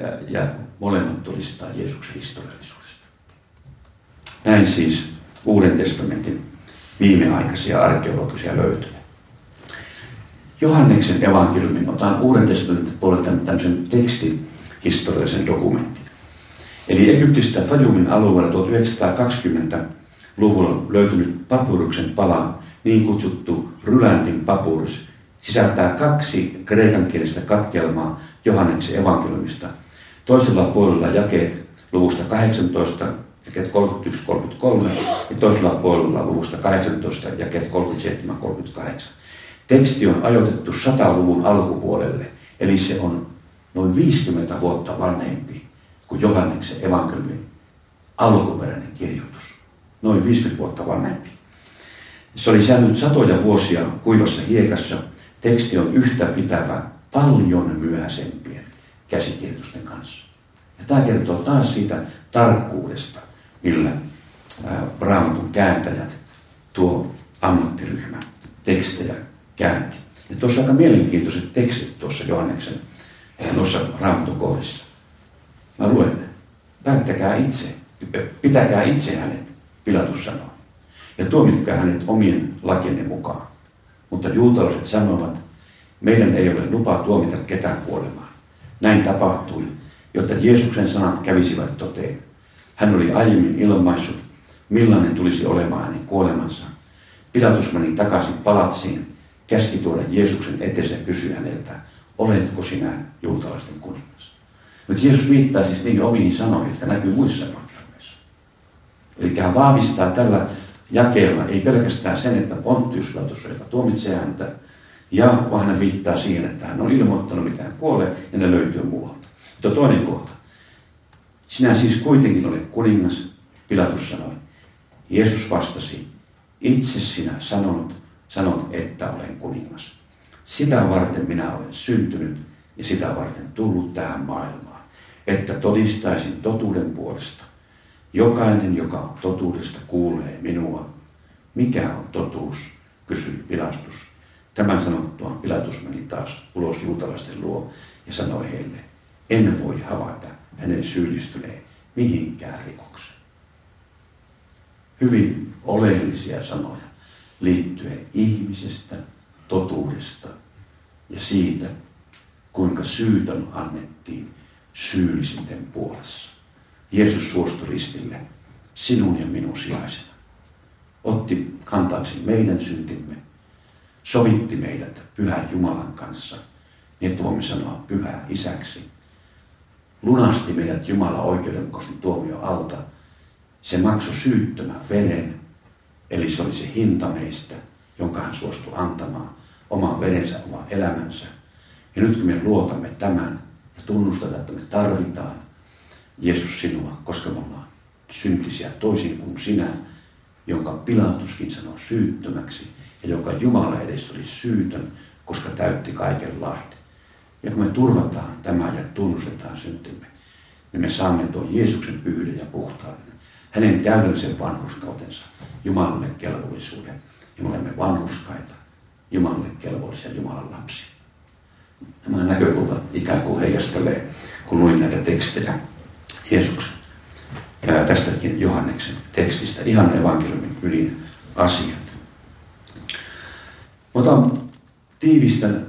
ja, ja molemmat todistaa Jeesuksen historiallisuudesta. Näin siis Uuden testamentin viimeaikaisia arkeologisia löytöjä. Johanneksen evankeliumin otan Uuden testamentin puolelta tämmöisen tekstihistoriallisen dokumentin. Eli Egyptistä Fajumin alueella tuhatyhdeksänsataakaksikymmentäluvulla löytynyt papyruksen pala, niin kutsuttu Ryländin papyrus, sisältää kaksi kreikankielistä katkelmaa Johanneksen evankeliumista. Toisella puolella jakeet luvusta kahdeksantoista, jakeet kolmekymmentäyksi kolmekymmentäkolme ja toisella puolella luvusta kahdeksantoista, jakeet kolmekymmentäseitsemän kolmekymmentäkahdeksan. Teksti on ajoitettu sataluvun alkupuolelle, eli se on noin viisikymmentä vuotta vanhempi kuin Johanneksen evankeliumin alkuperäinen kirjoitus. Noin viisikymmentä vuotta vanhempi. Se oli säilynyt satoja vuosia kuivassa hiekassa. Teksti on yhtä pitävä paljon myöhäisempien käsikirjoitusten kanssa. Ja tämä kertoo taas siitä tarkkuudesta, millä Raamatun kääntäjät, tuo ammattiryhmä, tekstejä käänti. Ja tuossa aika mielenkiintoiset tekstit tuossa Johanneksen noissa Raamatun kohdissa. Mä luen ne. Päättäkää itse, pitäkää itse hänet, Pilatus sanoi. Ja tuomitkaa hänet omien lakienne mukaan. Mutta juutalaiset sanovat, meidän ei ole lupaa tuomita ketään kuolemaan. Näin tapahtui, jotta Jeesuksen sanat kävisivät toteen. Hän oli aiemmin ilmaissut, millainen tulisi olemaan hänen kuolemansa. Pilatus meni takaisin palatsiin, käski tuoda Jeesuksen eteensä ja kysyi häneltä, oletko sinä juutalaisten kuningas? Nyt Jeesus viittaa siis niihin omiin sanoihin, jotka näkyy muissa evankeliumeissa. Eli hän vahvistaa tällä jakeella ei pelkästään sen, että Pontius Pilatus, joka tuomitsee häntä, ja vaan hän viittaa siihen, että hän on ilmoittanut, mitä hän kuolee, ja ne löytyy muualta. Mutta toinen kohta. Sinä siis kuitenkin olet kuningas, Pilatus sanoi. Jeesus vastasi, itse sinä sanot, sanot, että olen kuningas. Sitä varten minä olen syntynyt ja sitä varten tullut tähän maailmaan, että todistaisin totuuden puolesta. Jokainen, joka on totuudesta, kuulee minua. Mikä on totuus, kysyi Pilatus. Tämän sanottuaan Pilatus meni taas ulos juutalaisten luo ja sanoi heille, en voi havaita hänen syyllistyneen mihinkään rikokseen. Hyvin oleellisia sanoja liittyen ihmisestä, totuudesta ja siitä, kuinka syytön annettiin syyllisten puolessa. Jeesus suostui ristille sinun ja minun sijaisena. Otti kantaaksi meidän syntimme, sovitti meidät pyhän Jumalan kanssa, niin että voimme sanoa pyhää isäksi. Lunasti meidät Jumalan oikeudenmukaisen tuomion alta. Se maksoi syyttömän veren, eli se oli se hinta meistä, jonka hän suostui antamaan oman verensä, oman elämänsä. Ja nyt kun me luotamme tämän ja tunnustetaan, että me tarvitaan Jeesus sinua, koska me ollaan syntisiä toisin kuin sinä, jonka Pilatuskin sanoi syyttömäksi ja jonka Jumala edes oli syytön, koska täytti kaiken lain. Ja kun me turvataan tämä ja tunnustetaan syntimme, niin me saamme tuon Jeesuksen pyhyyden ja puhtauden, hänen täydellisen vanhurskautensa, Jumalalle kelvollisuuden. Ja me olemme vanhurskaita, Jumalalle kelvollisia, Jumalan lapsia. Tämä näkökulma ikään kuin heijastelee, kun luin näitä tekstejä Jeesuksen, ja tästäkin Johanneksen tekstistä, ihan evankeliumin ydin asiat. Otan tiivistän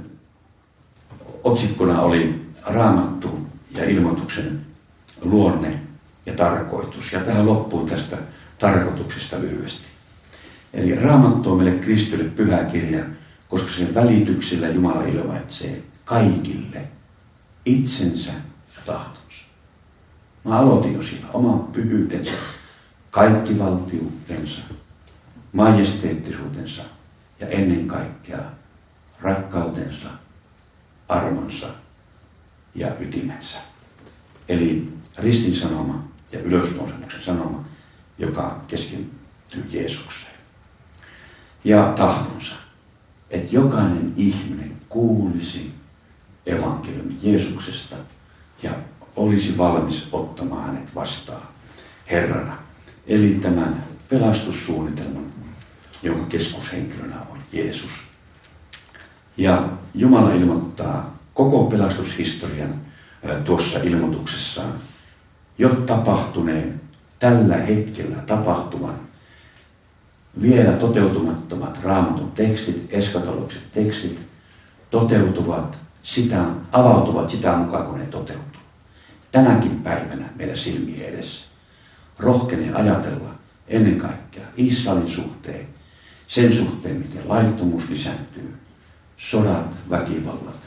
otsikkona oli Raamattu ja ilmoituksen luonne ja tarkoitus. Ja tähän loppuun tästä tarkoituksesta lyhyesti. Eli Raamattu on meille Kristylle pyhä kirja, koska sen välityksellä Jumala ilmaitsee kaikille itsensä ja tahto. Mä aloitin jo sillä oman pyhyytensä, kaikkivaltiutensa, majesteettisuutensa ja ennen kaikkea rakkautensa, armonsa ja ytimensä. Eli ristin sanoma ja ylösnousemuksen sanoma, joka keskittyy Jeesukseen. Ja tahtonsa, että jokainen ihminen kuulisi evankeliumin Jeesuksesta ja olisi valmis ottamaan hänet vastaan Herrana. Eli tämän pelastussuunnitelman, jonka keskushenkilönä on Jeesus. Ja Jumala ilmoittaa koko pelastushistorian tuossa ilmoituksessaan jo tapahtuneen, tällä hetkellä tapahtuvan, vielä toteutumattomat raamatun tekstit, eskatologiset tekstit toteutuvat, sitä, avautuvat sitä mukaan, kun ne toteutuu. Tänäkin päivänä meidän silmien edessä rohkenee ajatella ennen kaikkea Israelin suhteen, sen suhteen, miten laittomuus lisääntyy, sodat, väkivallat,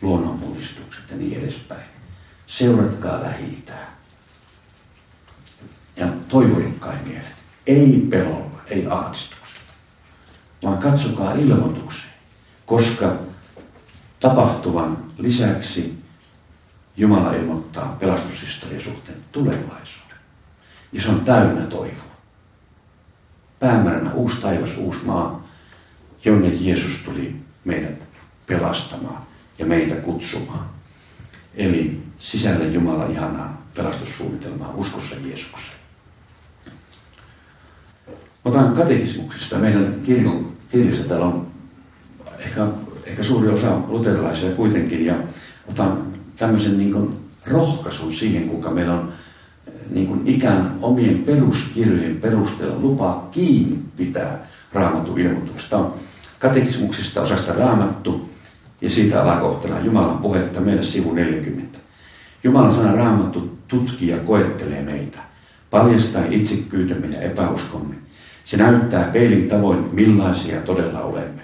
luonnonmullistukset ja niin edespäin. Seuratkaa Lähi-Itää. Ja toivorikkain mielen, ei pelolla, ei ahdistuksella, vaan katsokaa ilmoitukseen, koska tapahtuvan lisäksi Jumala ilmoittaa pelastushistorian suhteen tulevaisuuden. Ja se on täynnä toivoa. Päämääränä uusi taivas, uusi maa, jonne Jeesus tuli meidät pelastamaan ja meitä kutsumaan. Eli sisälle Jumala ihanaa pelastussuunnitelmaa uskossa Jeesukseen. Otan katekismuksesta. Meidän kirkon kirjassa täällä on ehkä, ehkä suuri osa luterilaisia kuitenkin. Ja otan tämmöisen niin kuin rohkaisun siihen, kuinka meillä on niin kuin ikään omien peruskirjojen perusteella lupaa kiinni pitää Raamatun ilmoituksesta. Katekismuksesta osasta Raamattu ja siitä alakohtana Jumalan puhetta meille sivu neljäkymmentä. Jumalan sana Raamattu tutkii ja koettelee meitä, paljastaa itsekkyytemme ja epäuskomme. Se näyttää peilin tavoin, millaisia todella olemme.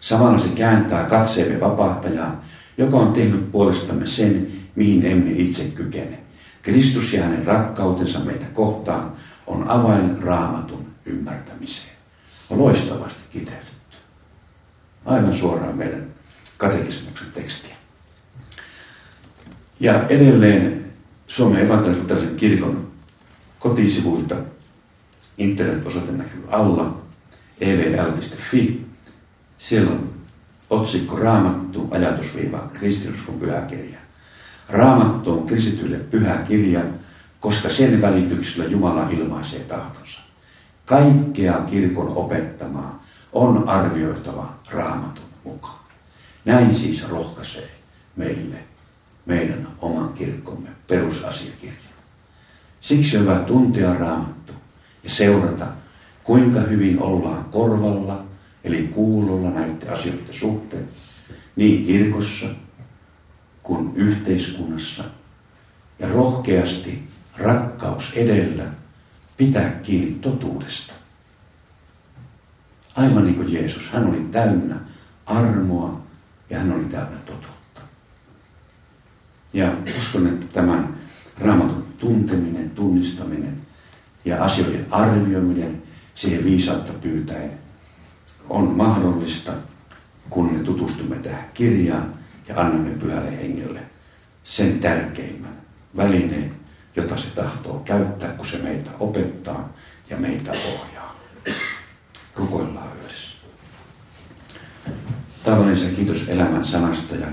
Samalla se kääntää katseemme vapahtajaan, joka on tehnyt puolestamme sen, mihin emme itse kykene. Kristus ja hänen rakkautensa meitä kohtaan on avain Raamatun ymmärtämiseen. On loistavasti kiteytetty. Aivan suoraan meidän katekismuksen tekstiä. Ja edelleen Suomen evankelis-luterilaisen kirkon kotisivuilta internet-osoite näkyy alla, e v l piste f i. Siellä on otsikko Raamattu, ajatusviiva, kristinuskon pyhäkirja. Raamattu on kristityille pyhä kirja, koska sen välityksellä Jumala ilmaisee tahtonsa. Kaikkea kirkon opettamaa on arvioitava Raamatun mukaan. Näin siis rohkaisee meille meidän oman kirkkomme perusasiakirja. Siksi on hyvä tuntea Raamattu ja seurata, kuinka hyvin ollaan korvalla, eli kuulolla näiden asioiden suhteen, niin kirkossa kuin yhteiskunnassa. Ja rohkeasti rakkaus edellä pitää kiinni totuudesta. Aivan niin kuin Jeesus, hän oli täynnä armoa ja hän oli täynnä totuutta. Ja uskon, että tämän Raamatun tunteminen, tunnistaminen ja asioiden arvioiminen siihen viisautta pyytäen on mahdollista, kun me tutustumme tähän kirjaan ja annamme Pyhälle Hengelle sen tärkeimmän välineen, jota se tahtoo käyttää, kun se meitä opettaa ja meitä ohjaa. Rukoillaan yhdessä. Tavallisen kiitos elämän sanasta ja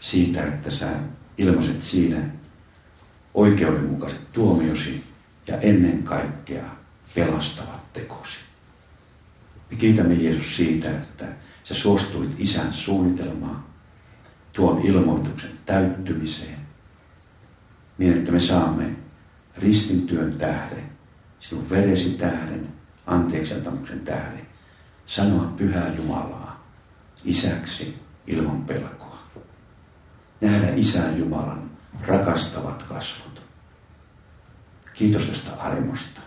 siitä, että sä ilmaiset siinä oikeudenmukaiset tuomiosi ja ennen kaikkea pelastavat tekosi. Me kiitämme Jeesus siitä, että sä suostuit Isän suunnitelmaan, tuon ilmoituksen täyttymiseen, niin että me saamme ristin työn tähden, sinun veresi tähden, anteeksiantamuksen tähden, sanoa Pyhää Jumalaa Isäksi ilman pelkoa. Nähdä Isän Jumalan rakastavat kasvot. Kiitos tästä armosta.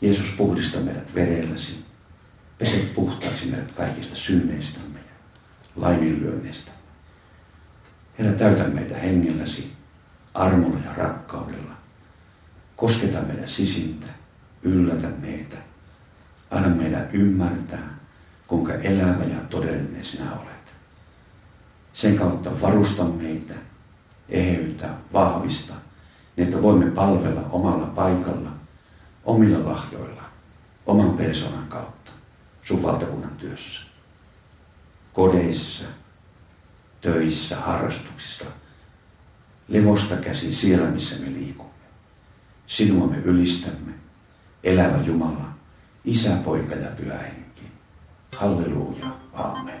Jeesus, puhdista meidät verelläsi, pese puhtaaksi meidät kaikista synneistämme ja laiminlyönneistä. Herra, täytä meitä hengelläsi, armolla ja rakkaudella. Kosketa meidän sisintä, yllätä meitä. Anna meidän ymmärtää, kuinka elävä ja todellinen sinä olet. Sen kautta varusta meitä, eheytä, vahvista, niin että voimme palvella omalla paikalla, omilla lahjoilla, oman persoonan kautta, sun valtakunnan työssä, kodeissa, töissä, harrastuksissa, levosta käsin siellä, missä me liikumme. Sinua me ylistämme, elävä Jumala, Isä, Poika ja Pyhä Henki. Halleluja, aamen.